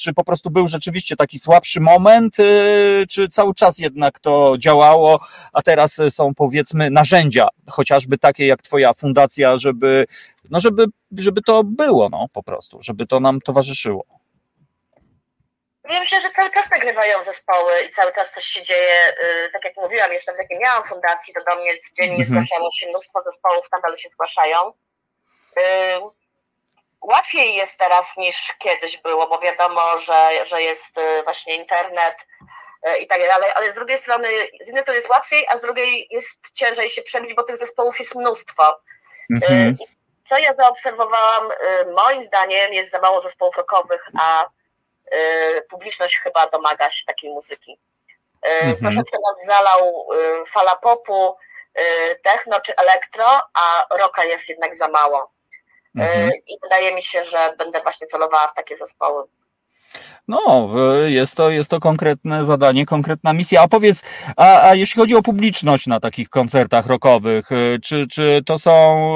Czy po prostu był rzeczywiście taki słabszy moment, czy cały czas jednak to działało, a teraz są, powiedzmy, narzędzia, chociażby takie jak twoja fundacja, żeby to było, no po prostu, żeby to nam towarzyszyło? Myślę, że cały czas nagrywają zespoły i cały czas coś się dzieje. Tak jak mówiłam, jestem takim, miałam fundacji, to do mnie codziennie zgłaszało się mnóstwo zespołów, nadal się zgłaszają. Łatwiej jest teraz niż kiedyś było, bo wiadomo, że jest właśnie internet i tak dalej, ale z jednej strony jest łatwiej, a z drugiej jest ciężej się przebić, bo tych zespołów jest mnóstwo. Co ja zaobserwowałam, moim zdaniem jest za mało zespołów rockowych, a publiczność chyba domaga się takiej muzyki. Troszeczkę nas zalał fala popu, techno czy elektro, a rocka jest jednak za mało. I wydaje mi się, że będę właśnie celowała w takie zespoły. No, jest to konkretne zadanie, konkretna misja. A powiedz, a jeśli chodzi o publiczność na takich koncertach rockowych, czy to są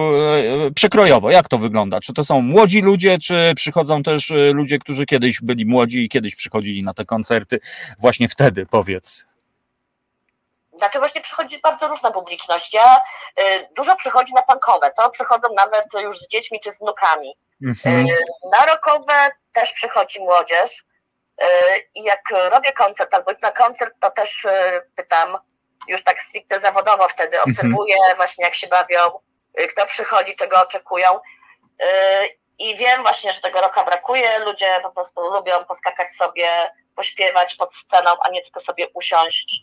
przekrojowo, jak to wygląda? Czy to są młodzi ludzie, czy przychodzą też ludzie, którzy kiedyś byli młodzi i kiedyś przychodzili na te koncerty właśnie wtedy, powiedz? Znaczy właśnie przychodzi bardzo różna publiczność. Dużo przychodzi na punkowe, to przychodzą nawet już z dziećmi czy z wnukami. Na rockowe też przychodzi młodzież i jak robię koncert albo na koncert, to też pytam już tak stricte zawodowo wtedy, obserwuję właśnie jak się bawią, kto przychodzi, czego oczekują i wiem właśnie, że tego rocka brakuje, ludzie po prostu lubią poskakać sobie, pośpiewać pod sceną, a nie tylko sobie usiąść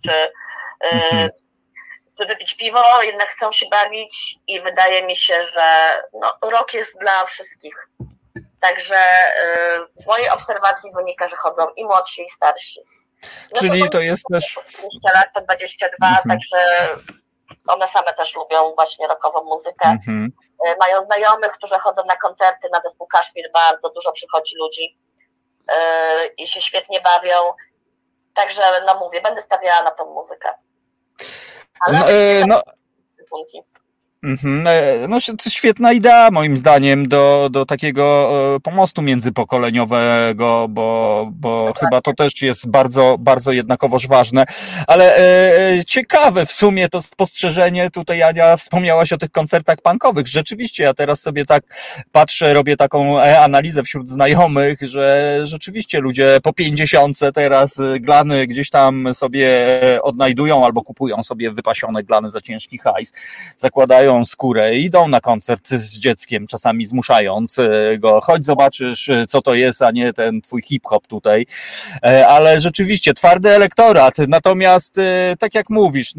czy wypić piwo, jednak chcą się bawić i wydaje mi się, że rock jest dla wszystkich. Także z mojej obserwacji wynika, że chodzą i młodsi, i starsi. Czyli to jest też... 20 lat, to 22, także one same też lubią właśnie rockową muzykę. Mają znajomych, którzy chodzą na koncerty, na zespół Kaszmir, bardzo dużo przychodzi ludzi i się świetnie bawią. Także mówię, będę stawiała na tą muzykę. Ale to świetna idea moim zdaniem do takiego pomostu międzypokoleniowego, bo chyba to też jest bardzo, bardzo jednakowoż ważne, ale ciekawe w sumie to spostrzeżenie, tutaj Ania wspomniałaś o tych koncertach punkowych, rzeczywiście ja teraz sobie tak patrzę, robię taką analizę wśród znajomych, że rzeczywiście ludzie po 50 teraz glany gdzieś tam sobie odnajdują albo kupują sobie wypasione glany za ciężki hajs, zakładają skórę i idą na koncert z dzieckiem, czasami zmuszając go, chodź zobaczysz co to jest, a nie ten twój hip-hop tutaj, ale rzeczywiście twardy elektorat, natomiast tak jak mówisz,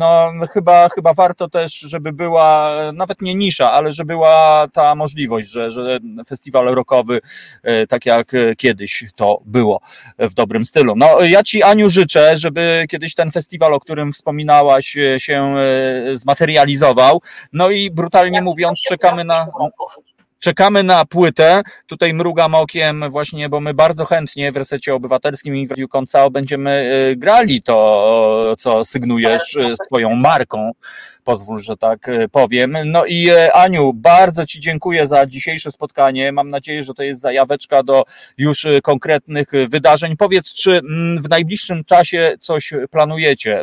chyba warto też, żeby była nawet nie nisza, ale żeby była ta możliwość, że festiwal rockowy tak jak kiedyś to było w dobrym stylu. Ja ci Aniu życzę, żeby kiedyś ten festiwal, o którym wspominałaś, się zmaterializował, i brutalnie mówiąc, czekamy na płytę. Tutaj mrugam okiem właśnie, bo my bardzo chętnie w Resecie Obywatelskim i w Radiu Koncao będziemy grali to, co sygnujesz swoją marką. Pozwól, że tak powiem. I Aniu, bardzo ci dziękuję za dzisiejsze spotkanie. Mam nadzieję, że to jest zajaweczka do już konkretnych wydarzeń. Powiedz, czy w najbliższym czasie coś planujecie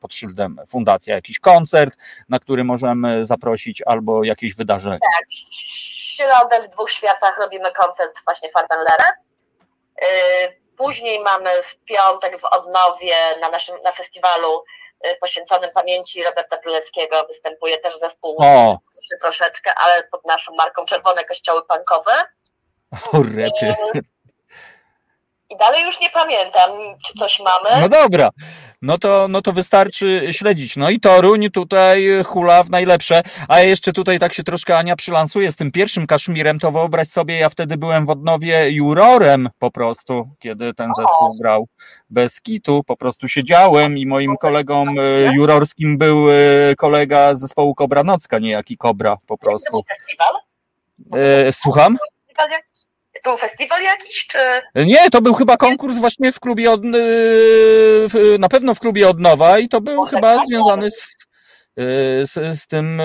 pod szyldem Fundacja? Jakiś koncert, na który możemy zaprosić, albo jakieś wydarzenie? Tak. W środę w Dwóch Światach robimy koncert właśnie Fandanlerę. Później mamy w piątek w Odnowie na festiwalu poświęconym pamięci Roberta Pileckiego występuje też zespół troszeczkę, ale pod naszą marką Czerwone Kościoły Punkowe. I dalej już nie pamiętam, czy coś mamy. Dobra. To wystarczy śledzić. I Toruń tutaj hula w najlepsze. A jeszcze tutaj tak się troszkę Ania przylansuje z tym pierwszym Kaszmirem, to wyobraź sobie, ja wtedy byłem w Odnowie jurorem po prostu, kiedy ten zespół grał bez kitu. Po prostu siedziałem i moim kolegą jurorskim był kolega z zespołu Kobra Nocka, niejaki Kobra po prostu. Słucham? To festiwal jakiś, czy... Nie, to był chyba konkurs właśnie w klubie, na pewno w klubie Odnowa i to był chyba związany z tym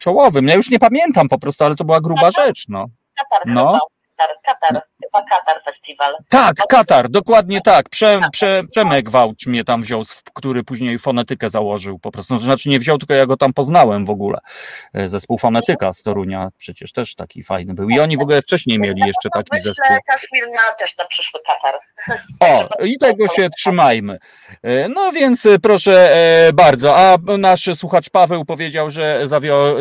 czołowym. Ja już nie pamiętam po prostu, ale to była gruba rzecz, no. Katar festiwal. Tak, Katar, dokładnie tak. Przemek Wałcz mnie tam wziął, który później Fonetykę założył po prostu. Znaczy nie wziął, tylko ja go tam poznałem w ogóle. Zespół Fonetyka z Torunia przecież też taki fajny był. I oni w ogóle wcześniej mieli jeszcze taki zespół. Myślę, Kaszmir miał też na przyszły Katar. O, i tego się trzymajmy. No więc proszę bardzo. A nasz słuchacz Paweł powiedział, że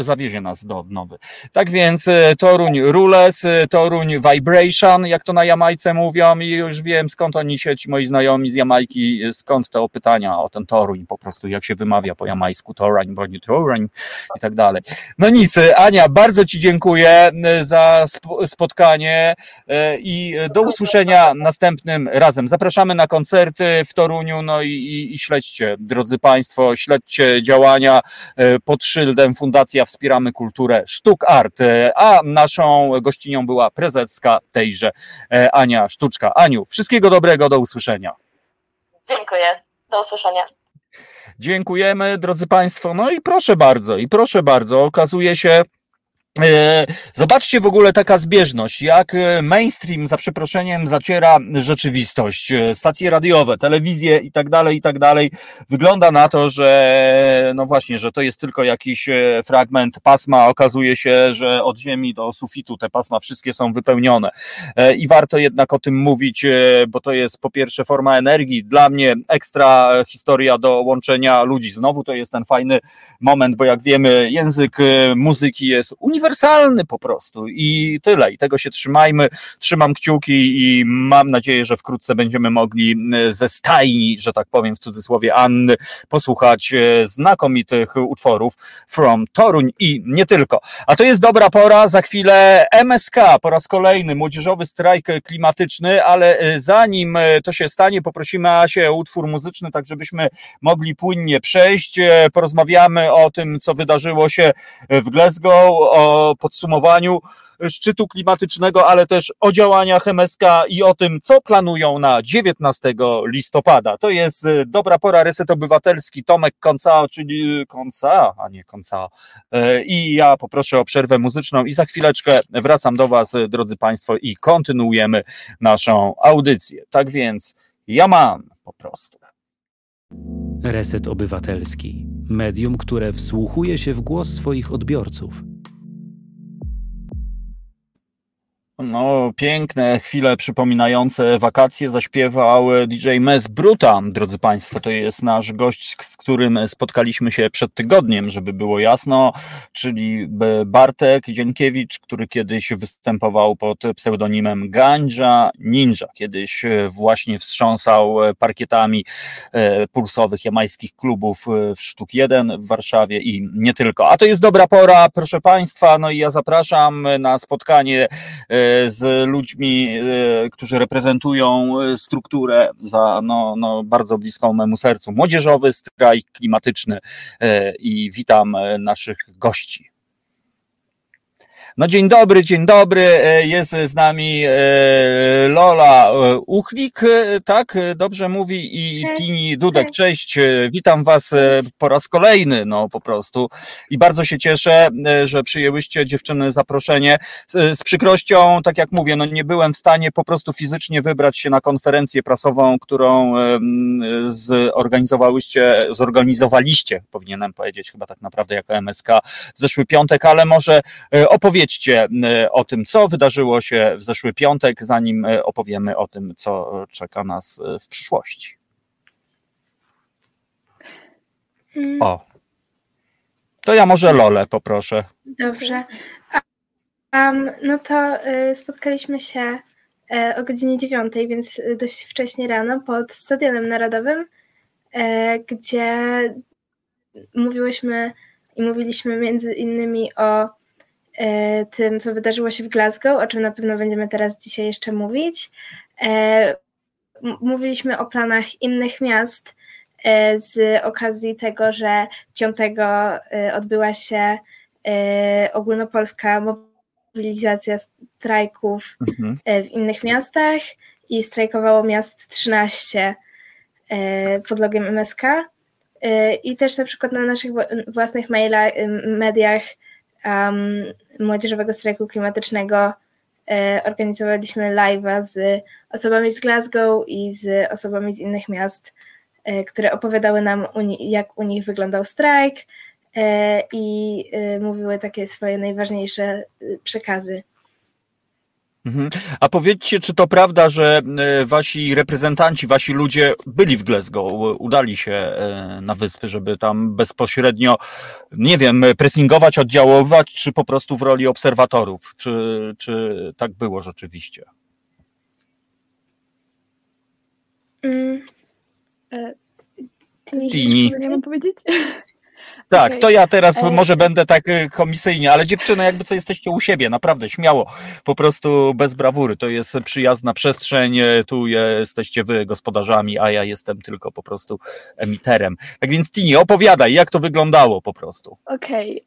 zawiezie nas do Odnowy. Tak więc Toruń Rules, Toruń Vibration, jak to na Jamajce mówią, i już wiem, skąd oni się, ci moi znajomi z Jamajki, skąd te pytania o ten Toruń, po prostu jak się wymawia po jamajsku Toruń, bo nie Toruń i tak dalej. No nic, Ania, bardzo ci dziękuję za spotkanie i do usłyszenia następnym razem. Zapraszamy na koncerty w Toruniu, no i śledźcie, drodzy Państwo, śledźcie działania pod szyldem Fundacja Wspieramy Kulturę Sztuk Art, a naszą gościnią była prezeska tejże Ania Sztuczka. Aniu, wszystkiego dobrego, do usłyszenia. Dziękuję, do usłyszenia. Dziękujemy, drodzy Państwo. No i proszę bardzo, okazuje się, zobaczcie w ogóle taka zbieżność, jak mainstream za przeproszeniem zaciera rzeczywistość, stacje radiowe, telewizje i tak dalej, wygląda na to, że no właśnie, że to jest tylko jakiś fragment pasma, okazuje się, że od ziemi do sufitu te pasma wszystkie są wypełnione i warto jednak o tym mówić, bo to jest po pierwsze forma energii, dla mnie ekstra historia do łączenia ludzi, znowu to jest ten fajny moment, bo jak wiemy język muzyki jest uniwersalny po prostu i tyle. I tego się trzymajmy, trzymam kciuki i mam nadzieję, że wkrótce będziemy mogli ze stajni, że tak powiem w cudzysłowie, Anny posłuchać znakomitych utworów From Toruń i nie tylko. A to jest dobra pora, za chwilę MSK, po raz kolejny Młodzieżowy Strajk Klimatyczny, ale zanim to się stanie, poprosimy Asię o utwór muzyczny, tak żebyśmy mogli płynnie przejść. Porozmawiamy o tym, co wydarzyło się w Glasgow, o podsumowaniu szczytu klimatycznego, ale też o działaniach MSK i o tym, co planują na 19 listopada. To jest dobra pora, Reset Obywatelski, Tomek Końca, czyli Końca. I ja poproszę o przerwę muzyczną i za chwileczkę wracam do Was, drodzy Państwo, i kontynuujemy naszą audycję. Tak więc ja mam po prostu. Reset Obywatelski. Medium, które wsłuchuje się w głos swoich odbiorców. No, piękne chwile przypominające wakacje zaśpiewał DJ Mez Bruta, drodzy Państwo, to jest nasz gość, z którym spotkaliśmy się przed tygodniem, żeby było jasno, czyli Bartek Dzienkiewicz, który kiedyś występował pod pseudonimem Ganja Ninja, kiedyś właśnie wstrząsał parkietami pulsowych jamajskich klubów w Sztuk 1 w Warszawie i nie tylko. A to jest dobra pora, proszę Państwa, no i ja zapraszam na spotkanie z ludźmi, którzy reprezentują strukturę za bardzo bliską memu sercu. Młodzieżowy Strajk Klimatyczny i witam naszych gości. No dzień dobry, jest z nami Lola Ochlik, tak dobrze mówi, i cześć. Tini Dudek, cześć, witam Was po raz kolejny, no po prostu i bardzo się cieszę, że przyjęłyście dziewczyny zaproszenie, z przykrością, tak jak mówię, no nie byłem w stanie po prostu fizycznie wybrać się na konferencję prasową, którą zorganizowaliście, powinienem powiedzieć chyba tak naprawdę jako MSK w zeszły piątek, ale może opowiedzieć o tym, co wydarzyło się w zeszły piątek, zanim opowiemy o tym, co czeka nas w przyszłości. O, to ja może Lolę poproszę. Dobrze. No to spotkaliśmy się o godzinie 9:00, więc dość wcześnie rano pod Stadionem Narodowym, gdzie mówiliśmy między innymi o tym, co wydarzyło się w Glasgow, o czym na pewno będziemy teraz dzisiaj jeszcze mówić. Mówiliśmy o planach innych miast z okazji tego, że 5 odbyła się ogólnopolska mobilizacja mobilizacja strajków w innych miastach i strajkowało miast 13 pod logiem MSK. I też na przykład na naszych własnych mediach Młodzieżowego Strajku Klimatycznego organizowaliśmy live'a z osobami z Glasgow i z osobami z innych miast, które opowiadały nam, jak u nich wyglądał strajk i mówiły takie swoje najważniejsze przekazy. A powiedzcie, czy to prawda, że wasi reprezentanci, wasi ludzie byli w Glasgow, udali się na wyspy, żeby tam bezpośrednio, nie wiem, pressingować, oddziaływać, czy po prostu w roli obserwatorów? Czy tak było rzeczywiście? Tini. Nie mam powiedzieć? Tak, okay. To ja teraz może będę tak komisyjnie, ale dziewczyny, jakby co, jesteście u siebie, naprawdę śmiało, po prostu bez brawury, to jest przyjazna przestrzeń, tu jesteście wy gospodarzami, a ja jestem tylko po prostu emiterem. Tak więc Tini, opowiadaj, jak to wyglądało po prostu. Okej,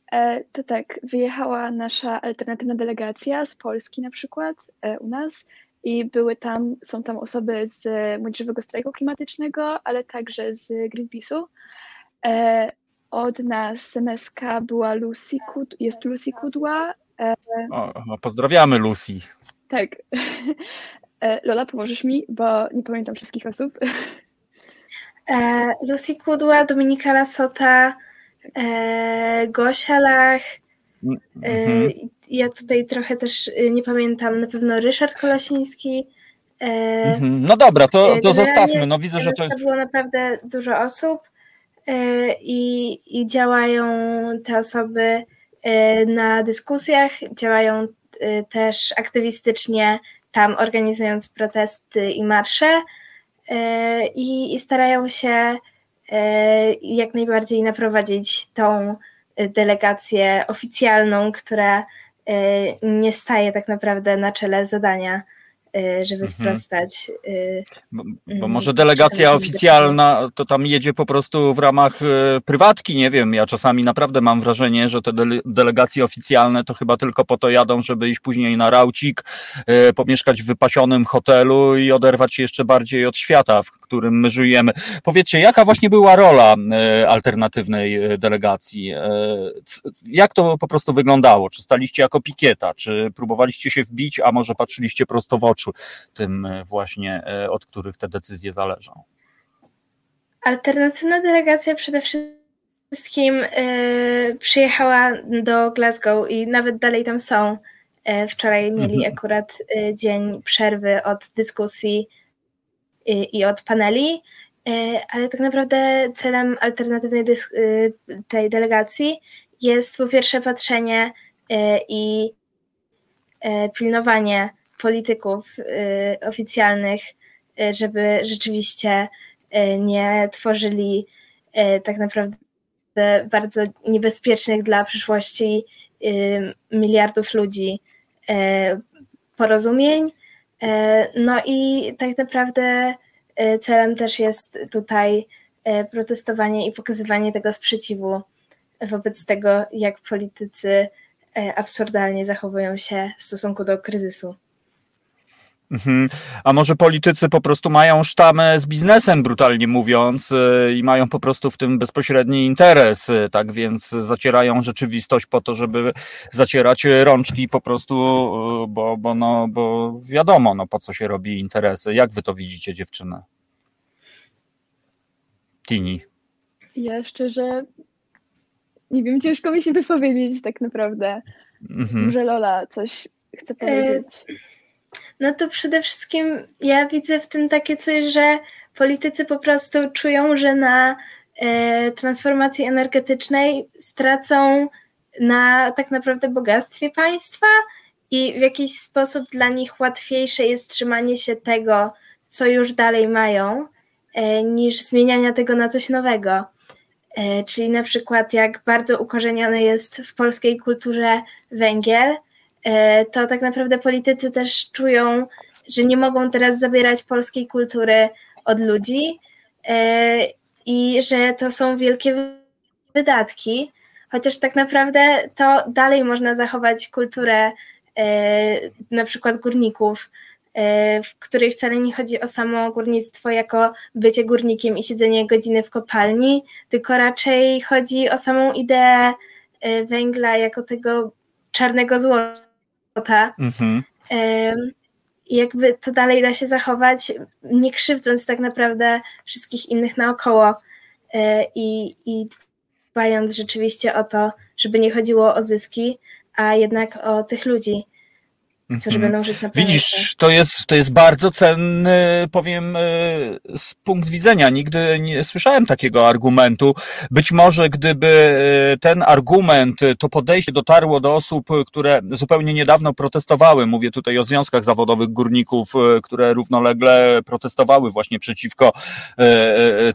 to tak, wyjechała nasza alternatywna delegacja z Polski na przykład u nas i są tam osoby z Młodzieżowego Strajku Klimatycznego, ale także z Greenpeace'u. Od nas z MSK była Lucy Kudła. Pozdrawiamy Lucy. Tak. Lola, pomożesz mi, bo nie pamiętam wszystkich osób. Lucy Kudła, Dominika Lasota, Gosia Lach. Ja tutaj trochę też nie pamiętam, na pewno Ryszard Kolasiński. No dobra, to zostawmy. No widzę, że to było naprawdę dużo osób. I działają te osoby na dyskusjach, działają też aktywistycznie tam, organizując protesty i marsze i starają się jak najbardziej naprowadzić tą delegację oficjalną, która nie staje tak naprawdę na czele zadania, żeby sprostać. Bo może delegacja oficjalna to tam jedzie po prostu w ramach prywatki, nie wiem, ja czasami naprawdę mam wrażenie, że te delegacje oficjalne to chyba tylko po to jadą, żeby iść później na raucik, pomieszkać w wypasionym hotelu i oderwać się jeszcze bardziej od świata, w którym my żyjemy. Powiedzcie, jaka właśnie była rola alternatywnej delegacji? Jak to po prostu wyglądało? Czy staliście jako pikieta? Czy próbowaliście się wbić, a może patrzyliście prosto w oczy tym właśnie, od których te decyzje zależą? Alternatywna delegacja przede wszystkim przyjechała do Glasgow i nawet dalej tam są. Wczoraj mieli akurat dzień przerwy od dyskusji i od paneli, ale tak naprawdę celem alternatywnej tej delegacji jest po pierwsze patrzenie i pilnowanie polityków oficjalnych, żeby rzeczywiście nie tworzyli tak naprawdę bardzo niebezpiecznych dla przyszłości miliardów ludzi porozumień. No i tak naprawdę celem też jest tutaj protestowanie i pokazywanie tego sprzeciwu wobec tego, jak politycy absurdalnie zachowują się w stosunku do kryzysu. A może politycy po prostu mają sztamę z biznesem, brutalnie mówiąc, i mają po prostu w tym bezpośredni interes, tak więc zacierają rzeczywistość po to, żeby zacierać rączki po prostu, bo wiadomo, no po co się robi interesy. Jak wy to widzicie, dziewczyny? Tini. Ja szczerze nie wiem, ciężko mi się wypowiedzieć tak naprawdę. Może Lola coś chce powiedzieć? No to przede wszystkim ja widzę w tym takie coś, że politycy po prostu czują, że na transformacji energetycznej stracą na tak naprawdę bogactwie państwa i w jakiś sposób dla nich łatwiejsze jest trzymanie się tego, co już dalej mają, niż zmieniania tego na coś nowego. Czyli na przykład jak bardzo ukorzeniony jest w polskiej kulturze węgiel, to tak naprawdę politycy też czują, że nie mogą teraz zabierać polskiej kultury od ludzi i że to są wielkie wydatki, chociaż tak naprawdę to dalej można zachować kulturę na przykład górników, w której wcale nie chodzi o samo górnictwo jako bycie górnikiem i siedzenie godziny w kopalni, tylko raczej chodzi o samą ideę węgla jako tego czarnego złota. Mhm. Jakby to dalej da się zachować, nie krzywdząc tak naprawdę wszystkich innych naokoło i dbając rzeczywiście o to, żeby nie chodziło o zyski, a jednak o tych ludzi, którzy będą żyć na planecie. Widzisz, to jest bardzo cenny, powiem, z punkt widzenia. Nigdy nie słyszałem takiego argumentu. Być może gdyby ten argument, to podejście dotarło do osób, które zupełnie niedawno protestowały, mówię tutaj o związkach zawodowych górników, które równolegle protestowały właśnie przeciwko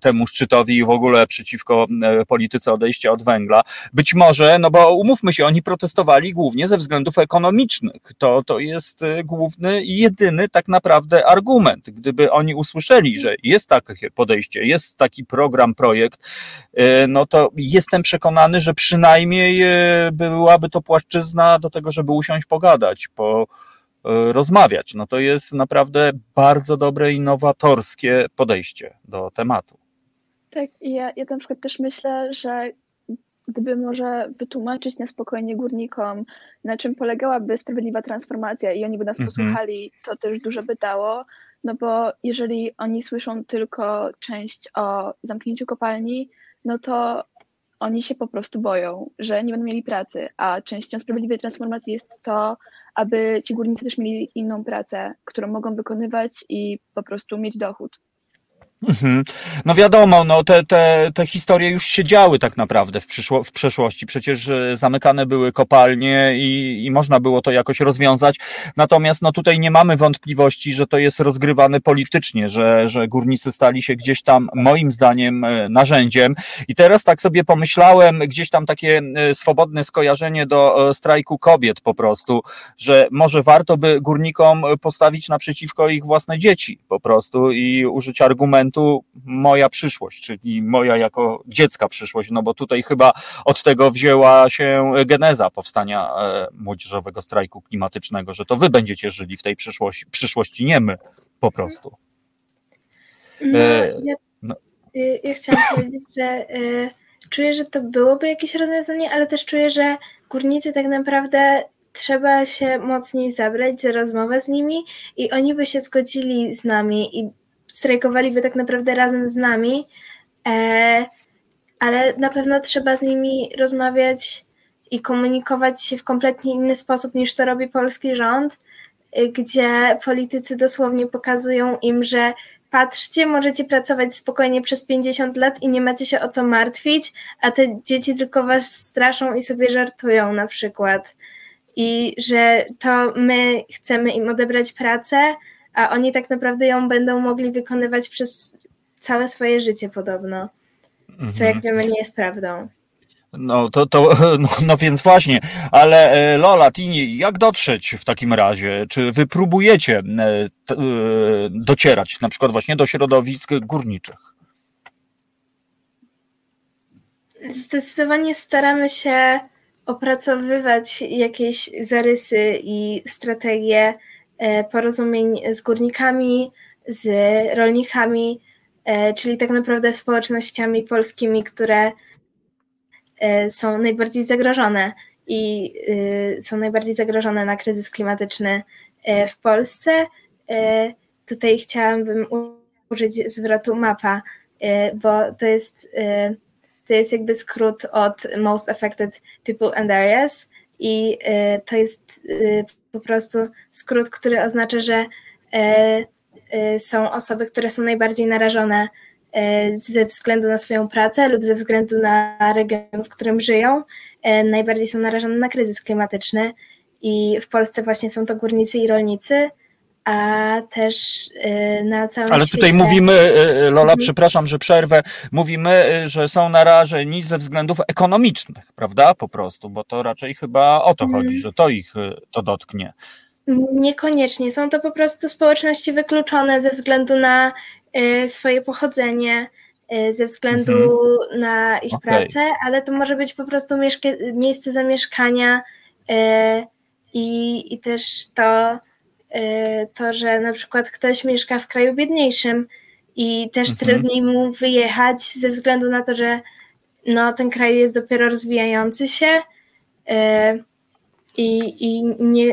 temu szczytowi i w ogóle przeciwko polityce odejścia od węgla. Być może, no bo umówmy się, oni protestowali głównie ze względów ekonomicznych. To jest główny i jedyny tak naprawdę argument. Gdyby oni usłyszeli, że jest takie podejście, jest taki program, projekt, no to jestem przekonany, że przynajmniej byłaby to płaszczyzna do tego, żeby usiąść, pogadać, porozmawiać. No to jest naprawdę bardzo dobre, innowatorskie podejście do tematu. Tak, ja na przykład też myślę, że gdyby może wytłumaczyć na spokojnie górnikom, na czym polegałaby sprawiedliwa transformacja i oni by nas posłuchali, to też dużo by dało, no bo jeżeli oni słyszą tylko część o zamknięciu kopalni, no to oni się po prostu boją, że nie będą mieli pracy, a częścią sprawiedliwej transformacji jest to, aby ci górnicy też mieli inną pracę, którą mogą wykonywać i po prostu mieć dochód. No wiadomo, no te historie już się działy tak naprawdę w przeszłości. Przecież zamykane były kopalnie i można było to jakoś rozwiązać. Natomiast no tutaj nie mamy wątpliwości, że to jest rozgrywane politycznie, że górnicy stali się gdzieś tam moim zdaniem narzędziem. I teraz tak sobie pomyślałem, gdzieś tam takie swobodne skojarzenie do strajku kobiet po prostu, że może warto by górnikom postawić naprzeciwko ich własne dzieci po prostu i użyć argumentu moja przyszłość, czyli moja jako dziecka przyszłość, no bo tutaj chyba od tego wzięła się geneza powstania Młodzieżowego Strajku Klimatycznego, że to wy będziecie żyli w tej przyszłości, nie my po prostu. Ja chciałam powiedzieć, że czuję, że to byłoby jakieś rozwiązanie, ale też czuję, że górnicy tak naprawdę trzeba się mocniej zabrać za rozmowę z nimi i oni by się zgodzili z nami i strajkowaliby tak naprawdę razem z nami, ale na pewno trzeba z nimi rozmawiać i komunikować się w kompletnie inny sposób niż to robi polski rząd, gdzie politycy dosłownie pokazują im, że patrzcie, możecie pracować spokojnie przez 50 lat i nie macie się o co martwić, a te dzieci tylko was straszą i sobie żartują na przykład. I że to my chcemy im odebrać pracę, a oni tak naprawdę ją będą mogli wykonywać przez całe swoje życie podobno, co jak wiemy nie jest prawdą. No więc właśnie, ale Lola, Tini, jak dotrzeć w takim razie? Czy wy próbujecie docierać na przykład właśnie do środowisk górniczych? Zdecydowanie staramy się opracowywać jakieś zarysy i strategie porozumień z górnikami, z rolnikami, czyli tak naprawdę społecznościami polskimi, które są najbardziej zagrożone i są najbardziej zagrożone na kryzys klimatyczny w Polsce. Tutaj chciałabym użyć zwrotu MAPA, bo to jest jakby skrót od Most Affected People and Areas i to jest po prostu skrót, który oznacza, że są osoby, które są najbardziej narażone ze względu na swoją pracę lub ze względu na region, w którym żyją, najbardziej są narażone na kryzys klimatyczny i w Polsce właśnie są to górnicy i rolnicy, a też na całym świecie. Ale tutaj mówimy, Lola, przepraszam, że przerwę, mówimy, że są narażeni ze względów ekonomicznych, prawda, po prostu, bo to raczej chyba o to chodzi, że to ich to dotknie. Niekoniecznie, są to po prostu społeczności wykluczone ze względu na swoje pochodzenie, ze względu na ich pracę, ale to może być po prostu miejsce zamieszkania, I też to, że na przykład ktoś mieszka w kraju biedniejszym i też trudniej mu wyjechać ze względu na to, że no, ten kraj jest dopiero rozwijający się i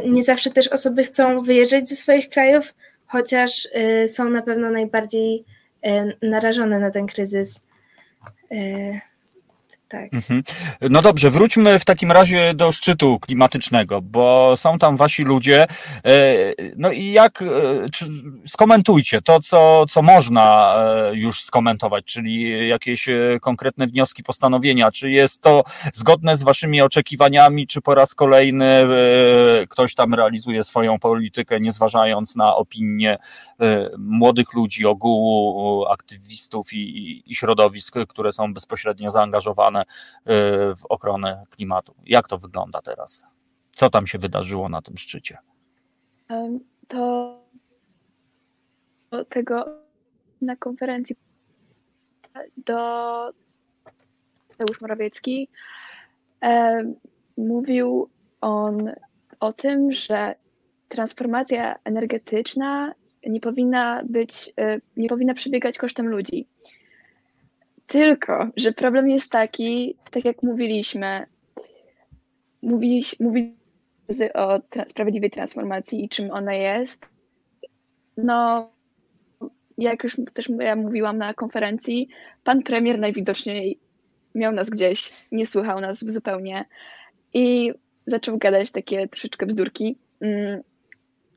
nie zawsze też osoby chcą wyjeżdżać ze swoich krajów, chociaż są na pewno najbardziej narażone na ten kryzys. Tak. No dobrze, wróćmy w takim razie do szczytu klimatycznego, bo są tam wasi ludzie. No i skomentujcie to, co można już skomentować, czyli jakieś konkretne wnioski, postanowienia. Czy jest to zgodne z waszymi oczekiwaniami, czy po raz kolejny ktoś tam realizuje swoją politykę, nie zważając na opinie młodych ludzi, ogółu aktywistów i środowisk, które są bezpośrednio zaangażowane w ochronę klimatu. Jak to wygląda teraz? Co tam się wydarzyło na tym szczycie? To tego na konferencji Mateusz Morawiecki mówił on o tym, że transformacja energetyczna nie powinna przebiegać kosztem ludzi. Tylko że problem jest taki, tak jak mówiliśmy o sprawiedliwej transformacji i czym ona jest. No, jak już też ja mówiłam na konferencji, pan premier najwidoczniej miał nas gdzieś, nie słuchał nas zupełnie i zaczął gadać takie troszeczkę bzdurki,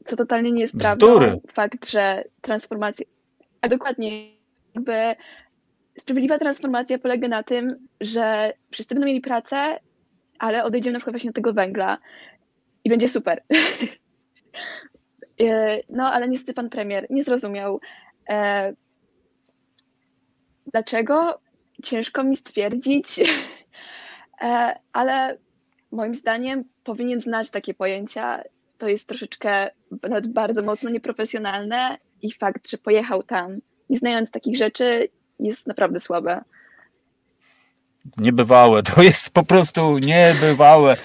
co totalnie nie jest prawdą. Bzdury. Fakt, że transformacja, a dokładnie jakby sprawiedliwa transformacja polega na tym, że wszyscy będą mieli pracę, ale odejdziemy na przykład właśnie od tego węgla i będzie super. No, ale niestety pan premier nie zrozumiał. Dlaczego? Ciężko mi stwierdzić, ale moim zdaniem powinien znać takie pojęcia. To jest troszeczkę nawet bardzo mocno nieprofesjonalne i fakt, że pojechał tam, nie znając takich rzeczy, jest naprawdę słabe. Niebywałe, to jest po prostu niebywałe,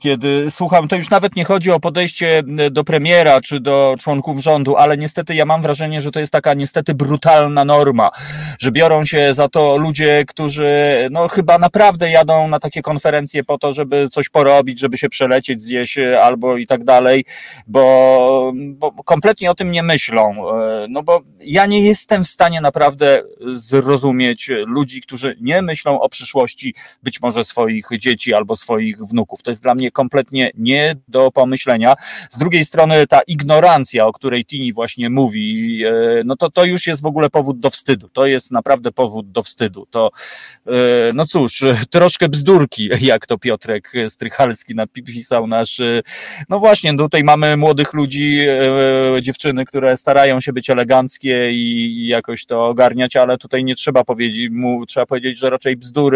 kiedy słucham, to już nawet nie chodzi o podejście do premiera czy do członków rządu, ale niestety ja mam wrażenie, że to jest taka niestety brutalna norma, że biorą się za to ludzie, którzy no chyba naprawdę jadą na takie konferencje po to, żeby coś porobić, żeby się przelecieć gdzieś albo i tak dalej, bo kompletnie o tym nie myślą, no bo ja nie jestem w stanie naprawdę zrozumieć ludzi, którzy nie myślą o przyszłości, być może swoich dzieci albo swoich wnuków. To jest dla mnie kompletnie nie do pomyślenia. Z drugiej strony ta ignorancja, o której Tini właśnie mówi, no to już jest w ogóle powód do wstydu. To jest naprawdę powód do wstydu. To, no cóż, troszkę bzdurki, jak to Piotrek Strychalski napisał nasz. No właśnie, tutaj mamy młodych ludzi, dziewczyny, które starają się być eleganckie i jakoś to ogarniać, ale tutaj nie trzeba powiedzieć, trzeba powiedzieć, że raczej bzdurki,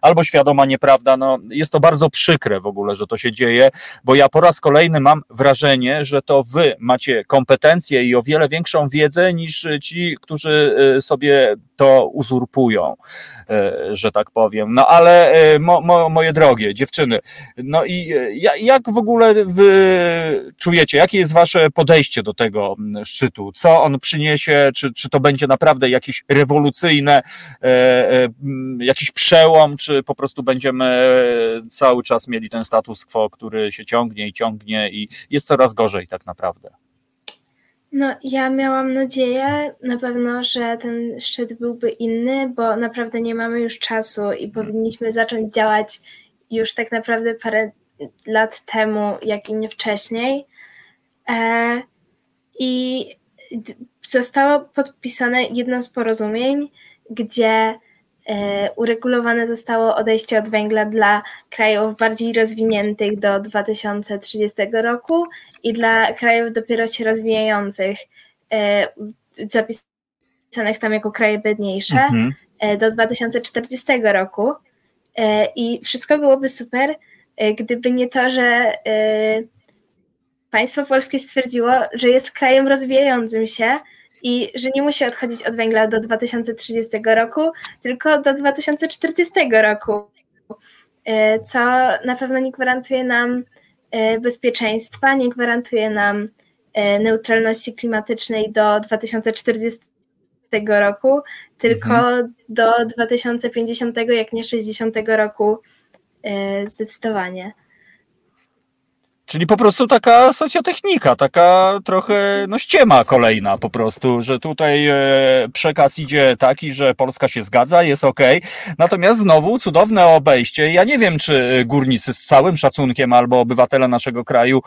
albo świadoma nieprawda. No, jest to bardzo przykre w ogóle, że to się dzieje, bo ja po raz kolejny mam wrażenie, że to wy macie kompetencje i o wiele większą wiedzę niż ci, którzy sobie to uzurpują, że tak powiem. No ale moje drogie dziewczyny, no i jak w ogóle wy czujecie, jakie jest wasze podejście do tego szczytu? Co on przyniesie? Czy to będzie naprawdę jakieś rewolucyjne jakiś przełom, czy po prostu będziemy cały czas mieli ten status quo, który się ciągnie i jest coraz gorzej tak naprawdę? No ja miałam nadzieję na pewno, że ten szczyt byłby inny, bo naprawdę nie mamy już czasu i powinniśmy zacząć działać już tak naprawdę parę lat temu, jak i nie wcześniej. I zostało podpisane jedno z porozumień, gdzie uregulowane zostało odejście od węgla dla krajów bardziej rozwiniętych do 2030 roku i dla krajów dopiero się rozwijających, zapisanych tam jako kraje biedniejsze, do 2040 roku. I wszystko byłoby super, gdyby nie to, że państwo polskie stwierdziło, że jest krajem rozwijającym się i że nie musi odchodzić od węgla do 2030 roku, tylko do 2040 roku, co na pewno nie gwarantuje nam bezpieczeństwa, nie gwarantuje nam neutralności klimatycznej do 2040 roku, tylko do 2050, jak nie 60 roku zdecydowanie. Czyli po prostu taka socjotechnika, taka trochę ściema kolejna po prostu, że tutaj przekaz idzie taki, że Polska się zgadza, jest okej. Natomiast znowu cudowne obejście. Ja nie wiem, czy górnicy z całym szacunkiem albo obywatele naszego kraju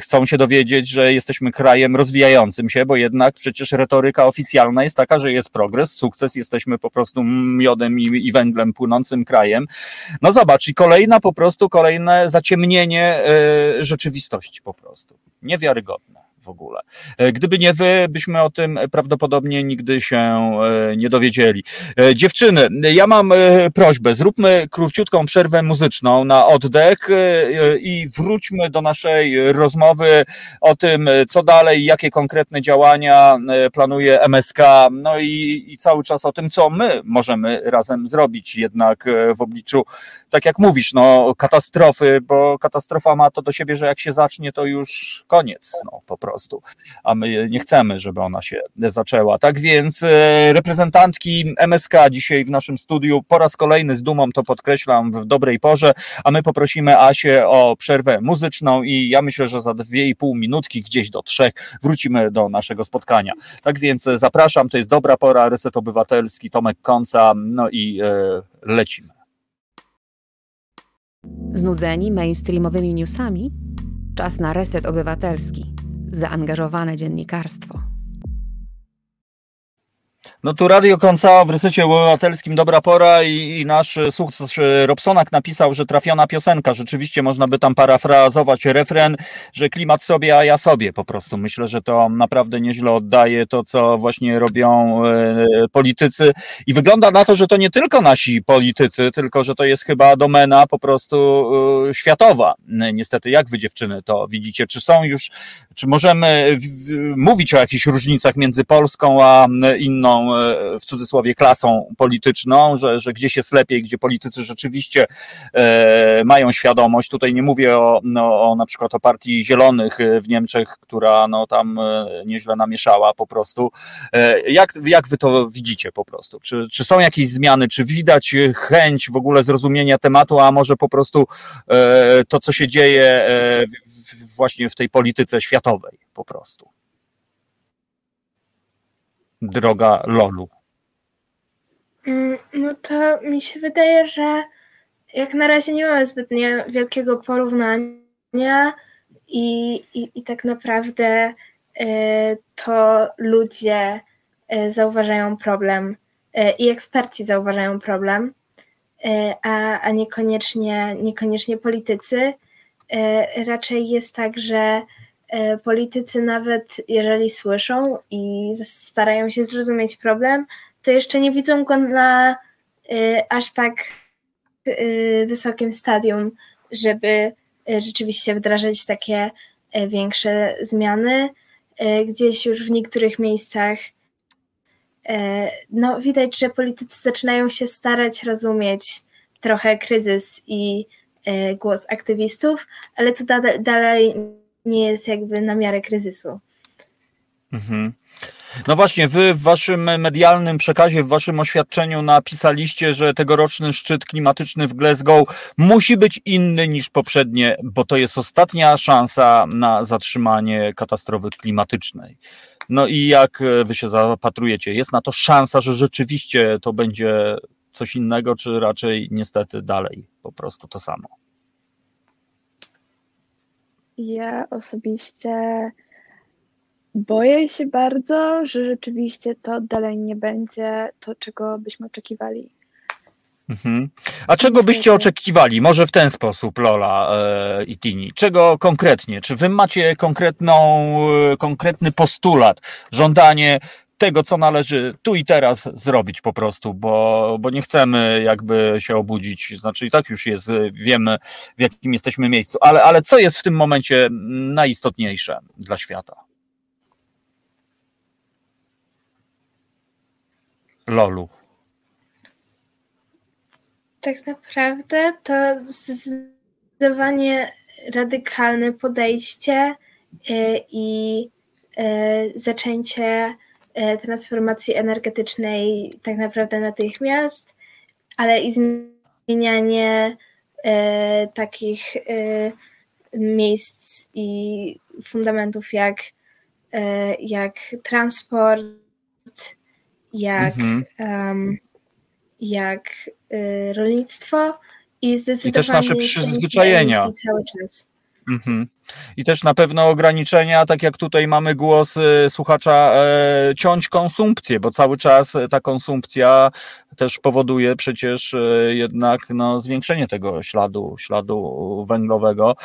chcą się dowiedzieć, że jesteśmy krajem rozwijającym się, bo jednak przecież retoryka oficjalna jest taka, że jest progres, sukces, jesteśmy po prostu miodem i węglem płynącym krajem. No zobacz, i kolejne zaciemnienie rzeczywistości po prostu. Niewiarygodne w ogóle. Gdyby nie wy, byśmy o tym prawdopodobnie nigdy się nie dowiedzieli. Dziewczyny, ja mam prośbę, zróbmy króciutką przerwę muzyczną na oddech i wróćmy do naszej rozmowy o tym, co dalej, jakie konkretne działania planuje MSK, no i cały czas o tym, co my możemy razem zrobić jednak w obliczu, tak jak mówisz, katastrofy, bo katastrofa ma to do siebie, że jak się zacznie, to już koniec, po prostu. A my nie chcemy, żeby ona się zaczęła. Tak więc reprezentantki MSK dzisiaj w naszym studiu, po raz kolejny z dumą to podkreślam, w dobrej porze, a my poprosimy Asię o przerwę muzyczną i ja myślę, że za 2,5 minutki, gdzieś do 3, wrócimy do naszego spotkania. Tak więc zapraszam, to jest dobra pora, Reset Obywatelski, Tomek Końca, lecimy. Znudzeni mainstreamowymi newsami? Czas na Reset Obywatelski. Zaangażowane dziennikarstwo. Tu Radio Końca w Resecie Obywatelskim dobra pora i nasz słuchacz Robsonak napisał, że trafiona piosenka. Rzeczywiście można by tam parafrazować refren, że klimat sobie, a ja sobie po prostu. Myślę, że to naprawdę nieźle oddaje to, co właśnie robią politycy i wygląda na to, że to nie tylko nasi politycy, tylko że to jest chyba domena po prostu światowa. Niestety, jak wy dziewczyny to widzicie? Czy możemy mówić o jakichś różnicach między Polską a inną w cudzysłowie klasą polityczną, że gdzieś jest lepiej, gdzie politycy rzeczywiście mają świadomość. Tutaj nie mówię o na przykład o Partii Zielonych w Niemczech, która tam nieźle namieszała po prostu. Jak wy to widzicie po prostu? Czy są jakieś zmiany? Czy widać chęć w ogóle zrozumienia tematu, a może po prostu to, co się dzieje właśnie w tej polityce światowej po prostu? Droga Lolu. To mi się wydaje, że jak na razie nie mamy zbytnie wielkiego porównania i tak naprawdę to ludzie zauważają problem i eksperci zauważają problem, a niekoniecznie politycy. Raczej jest tak, że politycy nawet jeżeli słyszą i starają się zrozumieć problem, to jeszcze nie widzą go na aż tak wysokim stadium, żeby rzeczywiście wdrażać takie większe zmiany. Gdzieś już w niektórych miejscach widać, że politycy zaczynają się starać rozumieć trochę kryzys i głos aktywistów, ale to dalej nie jest jakby na miarę kryzysu. Mhm. Właśnie, wy w waszym medialnym przekazie, w waszym oświadczeniu napisaliście, że tegoroczny szczyt klimatyczny w Glasgow musi być inny niż poprzednie, bo to jest ostatnia szansa na zatrzymanie katastrofy klimatycznej. I jak wy się zapatrujecie? Jest na to szansa, że rzeczywiście to będzie coś innego, czy raczej niestety dalej po prostu to samo? Ja osobiście boję się bardzo, że rzeczywiście to dalej nie będzie to, czego byśmy oczekiwali. Mhm. A czego byście oczekiwali? Może w ten sposób, Lola i Tini. Czego konkretnie? Czy wy macie konkretny postulat, żądanie tego, co należy tu i teraz zrobić po prostu, bo nie chcemy jakby się obudzić, i tak już jest, wiemy w jakim jesteśmy miejscu, ale co jest w tym momencie najistotniejsze dla świata? Lolu. Tak naprawdę to zdecydowanie radykalne podejście i zaczęcie transformacji energetycznej tak naprawdę natychmiast, ale i zmienianie takich miejsc i fundamentów jak transport, jak rolnictwo i zdecydowanie... I też nasze przyzwyczajenia. Cały czas. I też na pewno ograniczenia, tak jak tutaj mamy głos słuchacza, ciąć konsumpcję, bo cały czas ta konsumpcja też powoduje przecież jednak zwiększenie tego śladu węglowego.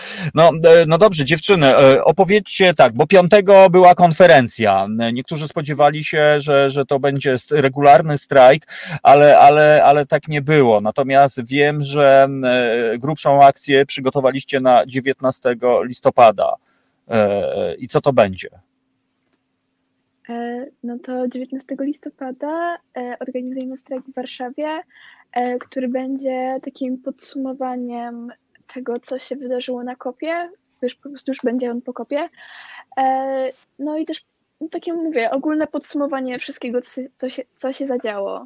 No dobrze, dziewczyny, opowiedzcie tak, bo 5 była konferencja. Niektórzy spodziewali się, że to będzie regularny strajk, ale tak nie było. Natomiast wiem, że grubszą akcję przygotowaliście na 19 listopada. I co to będzie? No to 19 listopada organizujemy strajk w Warszawie, który będzie takim podsumowaniem tego, co się wydarzyło na kopie. Już będzie on po kopie. No i też, tak jak mówię, ogólne podsumowanie wszystkiego, co się zadziało.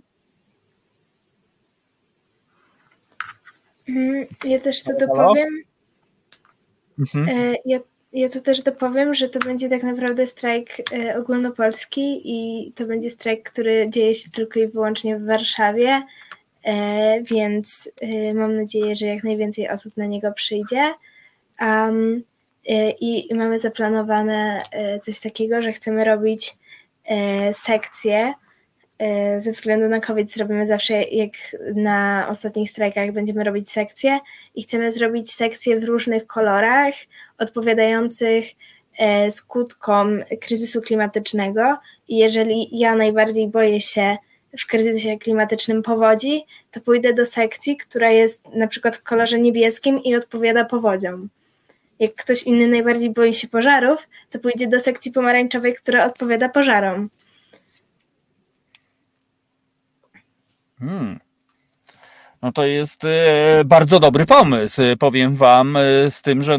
Ja też to dopowiem. Ja to też dopowiem, że to będzie tak naprawdę strajk ogólnopolski i to będzie strajk, który dzieje się tylko i wyłącznie w Warszawie, więc mam nadzieję, że jak najwięcej osób na niego przyjdzie. I mamy zaplanowane coś takiego, że chcemy robić sekcje. Ze względu na COVID zrobimy zawsze, jak na ostatnich strajkach, będziemy robić sekcje i chcemy zrobić sekcje w różnych kolorach odpowiadających skutkom kryzysu klimatycznego. I jeżeli ja najbardziej boję się w kryzysie klimatycznym powodzi, to pójdę do sekcji, która jest na przykład w kolorze niebieskim i odpowiada powodziom. Jak ktoś inny najbardziej boi się pożarów, to pójdzie do sekcji pomarańczowej, która odpowiada pożarom. No to jest bardzo dobry pomysł, powiem wam, z tym, że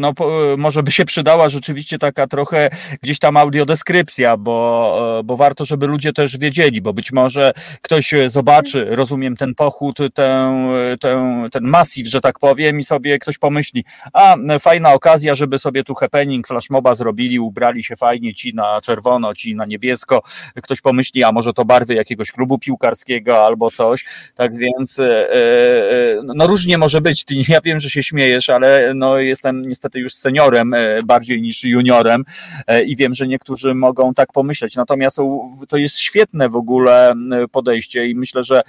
może by się przydała rzeczywiście taka trochę gdzieś tam audiodeskrypcja, bo warto, żeby ludzie też wiedzieli, bo być może ktoś zobaczy, rozumiem, ten pochód, ten masiv, że tak powiem, i sobie ktoś pomyśli, fajna okazja, żeby sobie tu happening, flashmoba zrobili, ubrali się fajnie, ci na czerwono, ci na niebiesko, ktoś pomyśli, a może to barwy jakiegoś klubu piłkarskiego albo coś, tak więc... różnie może być. Ja wiem, że się śmiejesz, ale jestem niestety już seniorem bardziej niż juniorem i wiem, że niektórzy mogą tak pomyśleć. Natomiast to jest świetne w ogóle podejście i myślę, że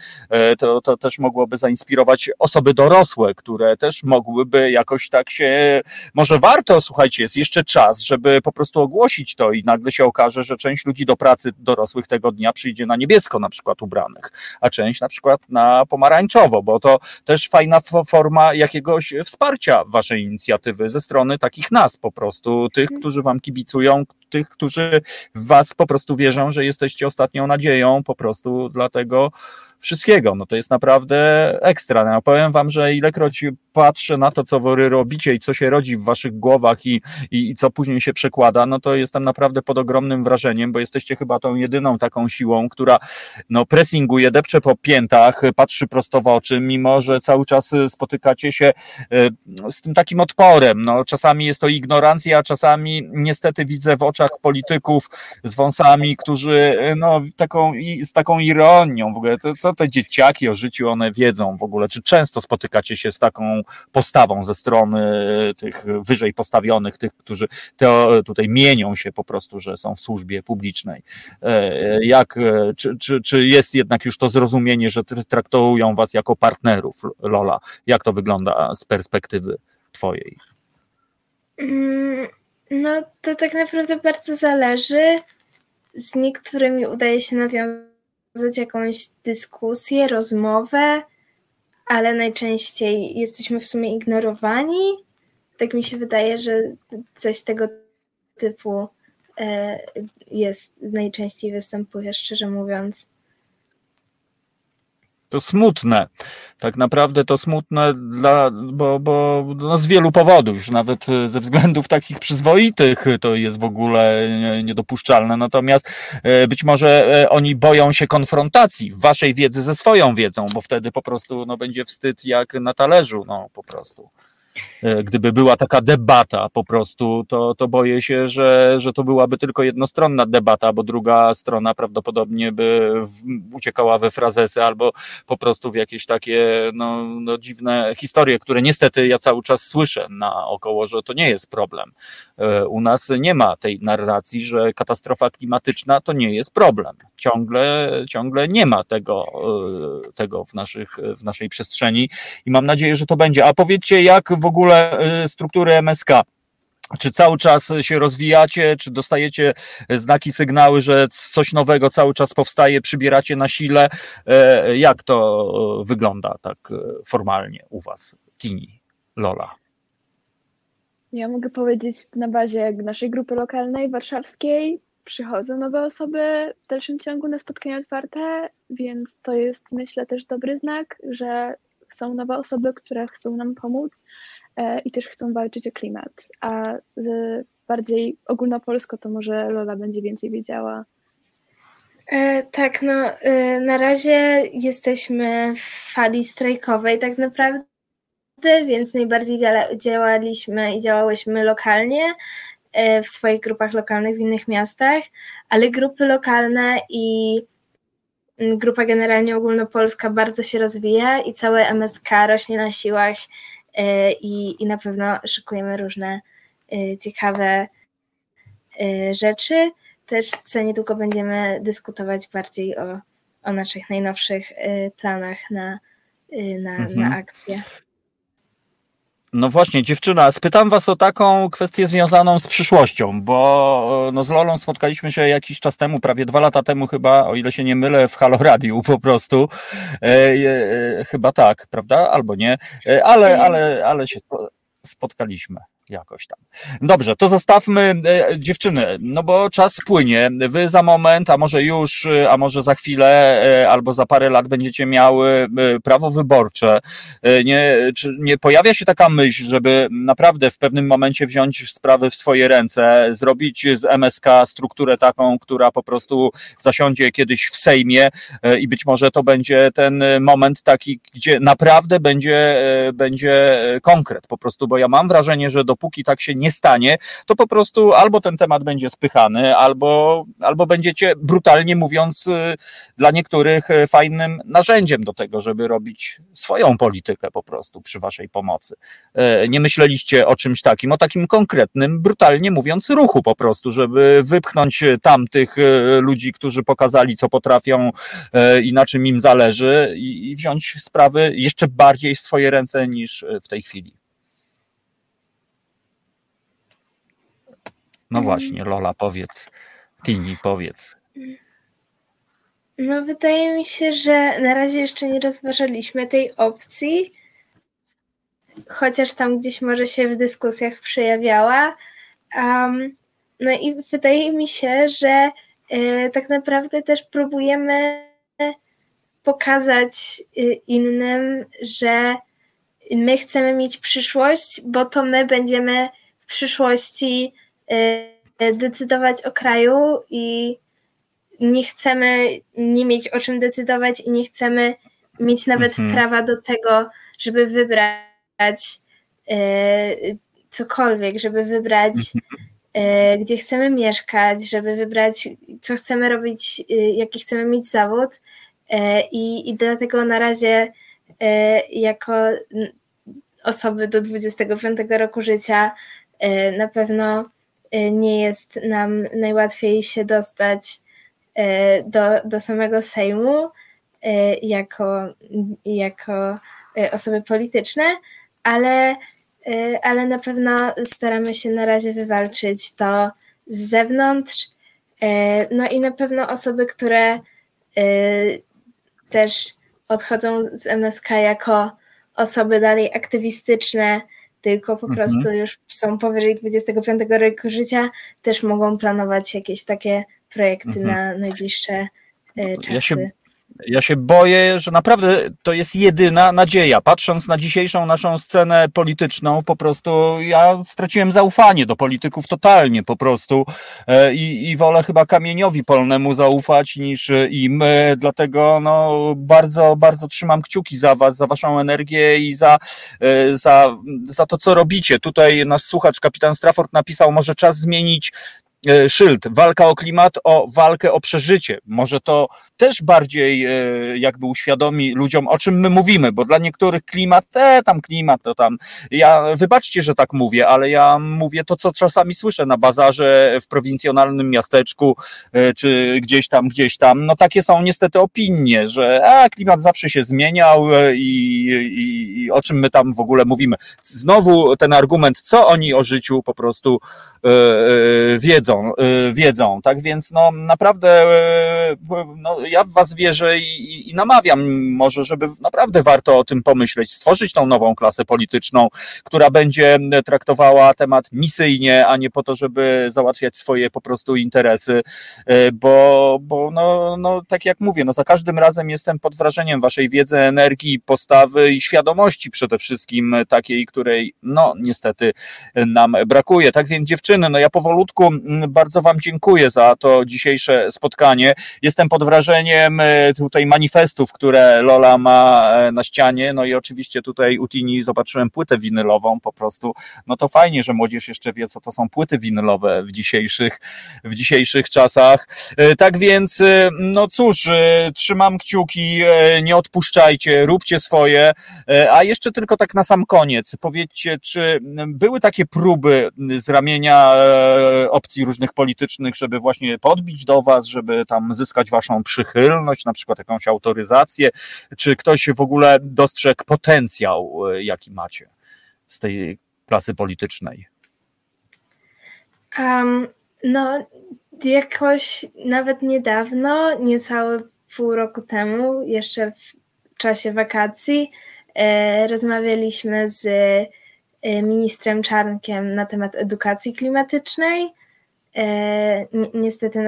to też mogłoby zainspirować osoby dorosłe, które też mogłyby jakoś tak się... Może warto, słuchajcie, jest jeszcze czas, żeby po prostu ogłosić to i nagle się okaże, że część ludzi do pracy dorosłych tego dnia przyjdzie na niebiesko na przykład ubranych, a część na przykład na pomarańczowo, bo to też fajna forma jakiegoś wsparcia waszej inicjatywy ze strony takich nas po prostu, tych, którzy wam kibicują, tych, którzy w was po prostu wierzą, że jesteście ostatnią nadzieją po prostu dla tego wszystkiego. To jest naprawdę ekstra. Powiem wam, że ilekroć patrzę na to, co wy robicie i co się rodzi w waszych głowach i co później się przekłada, to jestem naprawdę pod ogromnym wrażeniem, bo jesteście chyba tą jedyną taką siłą, która pressinguje, depcze po piętach, patrzy prosto w oczy, mimo że cały czas spotykacie się z tym takim odporem. Czasami jest to ignorancja, a czasami niestety widzę w oczach polityków z wąsami, którzy z taką ironią w ogóle, co te dzieciaki o życiu one wiedzą w ogóle, czy często spotykacie się z taką postawą ze strony tych wyżej postawionych, tych, którzy tutaj mienią się po prostu, że są w służbie publicznej. Czy jest jednak już to zrozumienie, że traktują was jako partnerów, Lola? Jak to wygląda z perspektywy twojej? To tak naprawdę bardzo zależy. Z niektórymi udaje się nawiązać jakąś dyskusję, rozmowę, ale najczęściej jesteśmy w sumie ignorowani. Tak mi się wydaje, że coś tego typu najczęściej występuje, szczerze mówiąc. To smutne, tak naprawdę to smutne, bo z wielu powodów, już nawet ze względów takich przyzwoitych to jest w ogóle niedopuszczalne, natomiast być może oni boją się konfrontacji waszej wiedzy ze swoją wiedzą, bo wtedy po prostu będzie wstyd jak na talerzu, po prostu. Gdyby była taka debata po prostu, to boję się, że to byłaby tylko jednostronna debata, bo druga strona prawdopodobnie by uciekała we frazesy albo po prostu w jakieś takie dziwne historie, które niestety ja cały czas słyszę naokoło, że to nie jest problem. U nas nie ma tej narracji, że katastrofa klimatyczna to nie jest problem. Ciągle nie ma tego w naszej przestrzeni i mam nadzieję, że to będzie. A powiedzcie, jak w ogóle struktury MSK? Czy cały czas się rozwijacie, czy dostajecie znaki, sygnały, że coś nowego cały czas powstaje, przybieracie na sile? Jak to wygląda tak formalnie u was, Tini, Lola? Ja mogę powiedzieć, na bazie naszej grupy lokalnej warszawskiej przychodzą nowe osoby w dalszym ciągu na spotkania otwarte, więc to jest, myślę, też dobry znak, że są nowe osoby, które chcą nam pomóc i też chcą walczyć o klimat. A bardziej ogólnopolsko to może Lola będzie więcej wiedziała. Tak, na razie jesteśmy w fali strajkowej tak naprawdę, więc najbardziej działaliśmy i działałyśmy lokalnie, w swoich grupach lokalnych w innych miastach, ale grupy lokalne i grupa generalnie ogólnopolska bardzo się rozwija i całe MSK rośnie na siłach i na pewno szykujemy różne ciekawe rzeczy. Też co niedługo będziemy dyskutować bardziej o naszych najnowszych planach na akcje. No właśnie, dziewczyna, spytam was o taką kwestię związaną z przyszłością, bo z Lolą spotkaliśmy się jakiś czas temu, prawie 2 lata temu chyba, o ile się nie mylę, w Halo Radiu po prostu. Chyba tak, prawda? Albo nie, ale się spotkaliśmy jakoś tam. Dobrze, to zostawmy dziewczyny, bo czas płynie. Wy za moment, a może już, a może za chwilę, albo za parę lat będziecie miały prawo wyborcze. Czy nie pojawia się taka myśl, żeby naprawdę w pewnym momencie wziąć sprawy w swoje ręce, zrobić z MSK strukturę taką, która po prostu zasiądzie kiedyś w Sejmie i być może to będzie ten moment taki, gdzie naprawdę będzie konkret po prostu, bo ja mam wrażenie, że dopóki tak się nie stanie, to po prostu albo ten temat będzie spychany, albo będziecie, brutalnie mówiąc, dla niektórych fajnym narzędziem do tego, żeby robić swoją politykę po prostu przy waszej pomocy. Nie myśleliście o czymś takim, o takim konkretnym, brutalnie mówiąc, ruchu po prostu, żeby wypchnąć tamtych ludzi, którzy pokazali, co potrafią i na czym im zależy i wziąć sprawy jeszcze bardziej w swoje ręce niż w tej chwili. No właśnie, Lola, powiedz. Tini, powiedz. No wydaje mi się, że na razie jeszcze nie rozważaliśmy tej opcji, chociaż tam gdzieś może się w dyskusjach przejawiała. No i wydaje mi się, że tak naprawdę też próbujemy pokazać innym, że my chcemy mieć przyszłość, bo to my będziemy w przyszłości decydować o kraju i nie chcemy nie mieć o czym decydować i nie chcemy mieć nawet prawa do tego, żeby wybrać cokolwiek, żeby wybrać gdzie chcemy mieszkać, żeby wybrać co chcemy robić, jaki chcemy mieć zawód i dlatego na razie jako osoby do 25 roku życia na pewno nie jest nam najłatwiej się dostać do samego Sejmu jako osoby polityczne, ale na pewno staramy się na razie wywalczyć to z zewnątrz. No i na pewno osoby, które też odchodzą z MSK jako osoby dalej aktywistyczne, tylko po prostu już są powyżej 25 roku życia, też mogą planować jakieś takie projekty na najbliższe czasy. Ja się boję, że naprawdę to jest jedyna nadzieja. Patrząc na dzisiejszą naszą scenę polityczną, po prostu ja straciłem zaufanie do polityków totalnie po prostu i wolę chyba kamieniowi polnemu zaufać niż im. Dlatego no, bardzo, bardzo trzymam kciuki za was, za waszą energię i za to, co robicie. Tutaj nasz słuchacz, kapitan Strafford, napisał, może czas zmienić szyld, walka o klimat, o walkę o przeżycie. Może to też bardziej jakby uświadomi ludziom, o czym my mówimy, bo dla niektórych klimat to tam. Ja, wybaczcie, że tak mówię, ale ja mówię to, co czasami słyszę na bazarze, w prowincjonalnym miasteczku, czy gdzieś tam. No takie są niestety opinie, że klimat zawsze się zmieniał i o czym my tam w ogóle mówimy. Znowu ten argument, co oni o życiu po prostu wiedzą, tak więc no naprawdę no, ja w was wierzę i namawiam może, żeby naprawdę warto o tym pomyśleć, stworzyć tą nową klasę polityczną, która będzie traktowała temat misyjnie, a nie po to, żeby załatwiać swoje po prostu interesy, bo no tak jak mówię, no za każdym razem jestem pod wrażeniem waszej wiedzy, energii, postawy i świadomości przede wszystkim takiej, której no niestety nam brakuje. Tak więc dziewczyny, no ja powolutku bardzo wam dziękuję za to dzisiejsze spotkanie. Jestem pod wrażeniem tutaj manifestów, które Lola ma na ścianie, no i oczywiście tutaj u Tini zobaczyłem płytę winylową po prostu. No to fajnie, że młodzież jeszcze wie, co to są płyty winylowe w dzisiejszych czasach. Tak więc, no cóż, trzymam kciuki, nie odpuszczajcie, róbcie swoje, a jeszcze tylko tak na sam koniec, powiedzcie, czy były takie próby z ramienia opcji różnych politycznych, żeby właśnie podbić do was, żeby tam zyskać waszą przychylność, na przykład jakąś autoryzację, czy ktoś w ogóle dostrzegł potencjał, jaki macie z tej klasy politycznej? No jakoś nawet niedawno, niecałe pół roku temu, jeszcze w czasie wakacji, rozmawialiśmy z ministrem Czarnkiem na temat edukacji klimatycznej. Niestety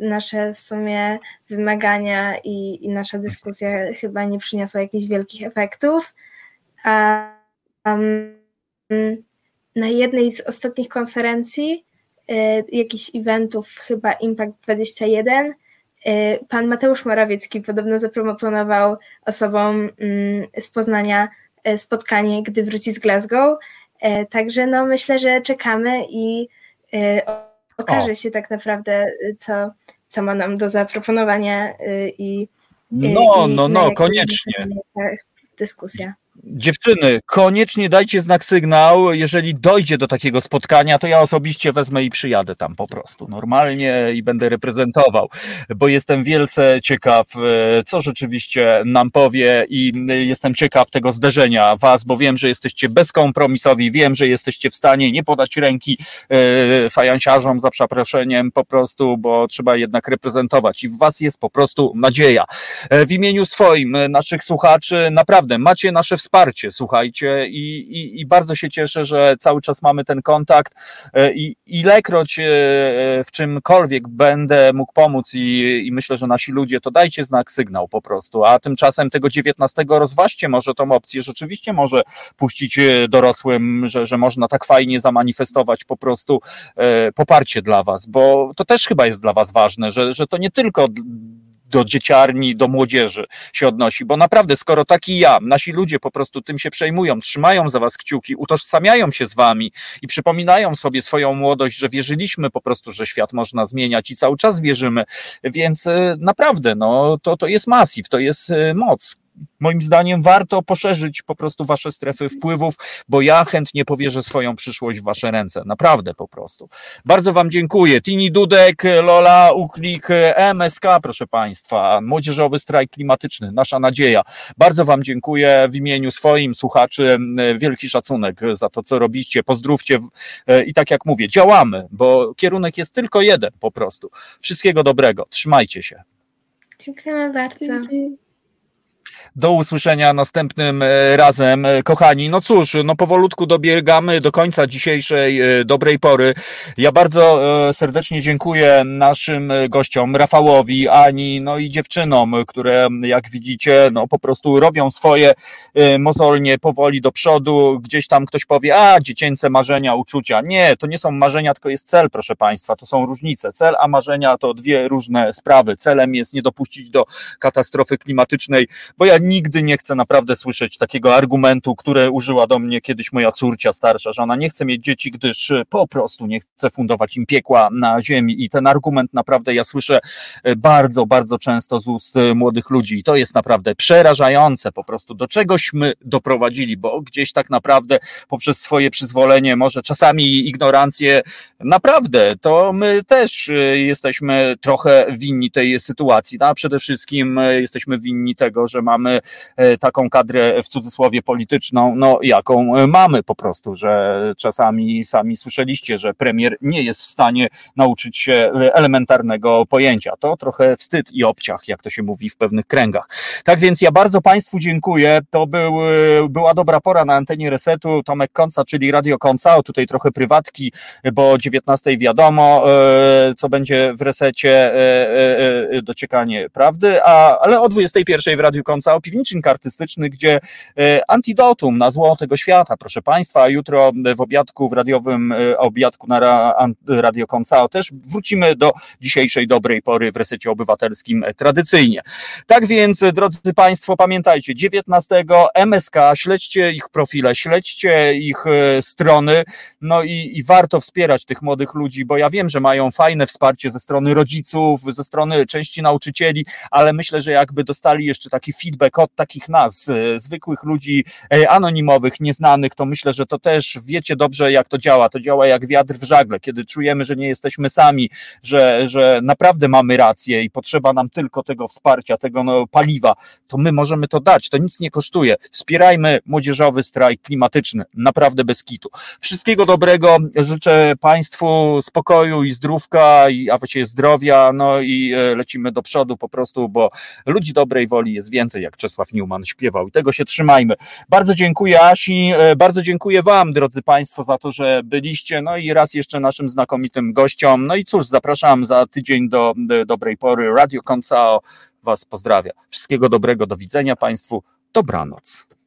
nasze w sumie wymagania i nasza dyskusja chyba nie przyniosła jakichś wielkich efektów. Na jednej z ostatnich konferencji, jakichś eventów, chyba Impact 21, pan Mateusz Morawiecki podobno zaproponował osobom z Poznania spotkanie, gdy wróci z Glasgow. Także no myślę, że czekamy i okaże się tak naprawdę, co ma nam do zaproponowania i koniecznie dyskusja. Dziewczyny, koniecznie dajcie znak, sygnał, jeżeli dojdzie do takiego spotkania, to ja osobiście wezmę i przyjadę tam po prostu normalnie i będę reprezentował, bo jestem wielce ciekaw, co rzeczywiście nam powie i jestem ciekaw tego zderzenia was, bo wiem, że jesteście bezkompromisowi, wiem, że jesteście w stanie nie podać ręki fajansiarzom za przeproszeniem po prostu, bo trzeba jednak reprezentować i w was jest po prostu nadzieja. W imieniu swoim, naszych słuchaczy, naprawdę macie nasze wsparcie, słuchajcie, i bardzo się cieszę, że cały czas mamy ten kontakt i ilekroć w czymkolwiek będę mógł pomóc i myślę, że nasi ludzie, to dajcie znak, sygnał po prostu, a tymczasem tego 19 rozważcie może tą opcję, rzeczywiście może puścić dorosłym, że można tak fajnie zamanifestować po prostu poparcie dla was, bo to też chyba jest dla was ważne, że to nie tylko do dzieciarni, do młodzieży się odnosi, bo naprawdę skoro taki nasi ludzie po prostu tym się przejmują, trzymają za was kciuki, utożsamiają się z wami i przypominają sobie swoją młodość, że wierzyliśmy po prostu, że świat można zmieniać i cały czas wierzymy, więc naprawdę no, to jest masiv, to jest moc. Moim zdaniem warto poszerzyć po prostu wasze strefy wpływów, bo ja chętnie powierzę swoją przyszłość w wasze ręce. Naprawdę po prostu. Bardzo wam dziękuję. Tini Dudek, Lola Ochlik, MSK, proszę państwa, Młodzieżowy Strajk Klimatyczny, nasza nadzieja. Bardzo wam dziękuję w imieniu swoim, słuchaczy. Wielki szacunek za to, co robicie. Pozdrówcie i tak jak mówię, działamy, bo kierunek jest tylko jeden po prostu. Wszystkiego dobrego. Trzymajcie się. Dziękujemy bardzo. Do usłyszenia następnym razem, kochani. No cóż, no powolutku dobiegamy do końca dzisiejszej dobrej pory. Ja bardzo serdecznie dziękuję naszym gościom, Rafałowi, Ani, no i dziewczynom, które jak widzicie, no po prostu robią swoje mozolnie powoli do przodu. Gdzieś tam ktoś powie, a dziecięce marzenia, uczucia. Nie, to nie są marzenia, tylko jest cel, proszę Państwa, to są różnice. Cel a marzenia to dwie różne sprawy. Celem jest nie dopuścić do katastrofy klimatycznej, bo ja nigdy nie chcę naprawdę słyszeć takiego argumentu, które użyła do mnie kiedyś moja córcia starsza, że ona nie chce mieć dzieci, gdyż po prostu nie chce fundować im piekła na ziemi. I ten argument naprawdę ja słyszę bardzo, bardzo często z ust młodych ludzi. I to jest naprawdę przerażające po prostu, do czegośmy doprowadzili, bo gdzieś tak naprawdę poprzez swoje przyzwolenie, może czasami ignorancję, naprawdę to my też jesteśmy trochę winni tej sytuacji, no, a przede wszystkim jesteśmy winni tego, że mamy taką kadrę w cudzysłowie polityczną, no jaką mamy po prostu, że czasami sami słyszeliście, że premier nie jest w stanie nauczyć się elementarnego pojęcia. To trochę wstyd i obciach, jak to się mówi w pewnych kręgach. Tak więc ja bardzo Państwu dziękuję. To była dobra pora na antenie Resetu. Tomek Konca, czyli Radio Konca. Tutaj trochę prywatki, bo o 19:00 wiadomo, co będzie w Resecie, dociekanie prawdy, ale o 21:00 w Radiu Konca piwnicznik artystyczny, gdzie antidotum na zło tego świata, proszę Państwa. Jutro w obiadku, w radiowym obiadku na Radio Koncao też wrócimy do dzisiejszej dobrej pory w Resecie Obywatelskim tradycyjnie. Tak więc, drodzy Państwo, pamiętajcie, 19 MSK, śledźcie ich profile, śledźcie ich strony, no i warto wspierać tych młodych ludzi, bo ja wiem, że mają fajne wsparcie ze strony rodziców, ze strony części nauczycieli, ale myślę, że jakby dostali jeszcze taki feedback od takich nas, zwykłych ludzi anonimowych, nieznanych, to myślę, że to też wiecie dobrze, jak to działa. To działa jak wiatr w żagle, kiedy czujemy, że nie jesteśmy sami, że naprawdę mamy rację i potrzeba nam tylko tego wsparcia, tego paliwa, to my możemy to dać, to nic nie kosztuje. Wspierajmy młodzieżowy strajk klimatyczny, naprawdę bez kitu. Wszystkiego dobrego, życzę Państwu spokoju i zdrówka, a właściwie zdrowia, no i lecimy do przodu po prostu, bo ludzi dobrej woli jest więcej, jak Czesław Neumann śpiewał i tego się trzymajmy. Bardzo dziękuję Asi, bardzo dziękuję Wam, drodzy Państwo, za to, że byliście, no i raz jeszcze naszym znakomitym gościom, no i cóż, zapraszam za tydzień do dobrej pory. Radio Koncao Was pozdrawia. Wszystkiego dobrego, do widzenia Państwu, dobranoc.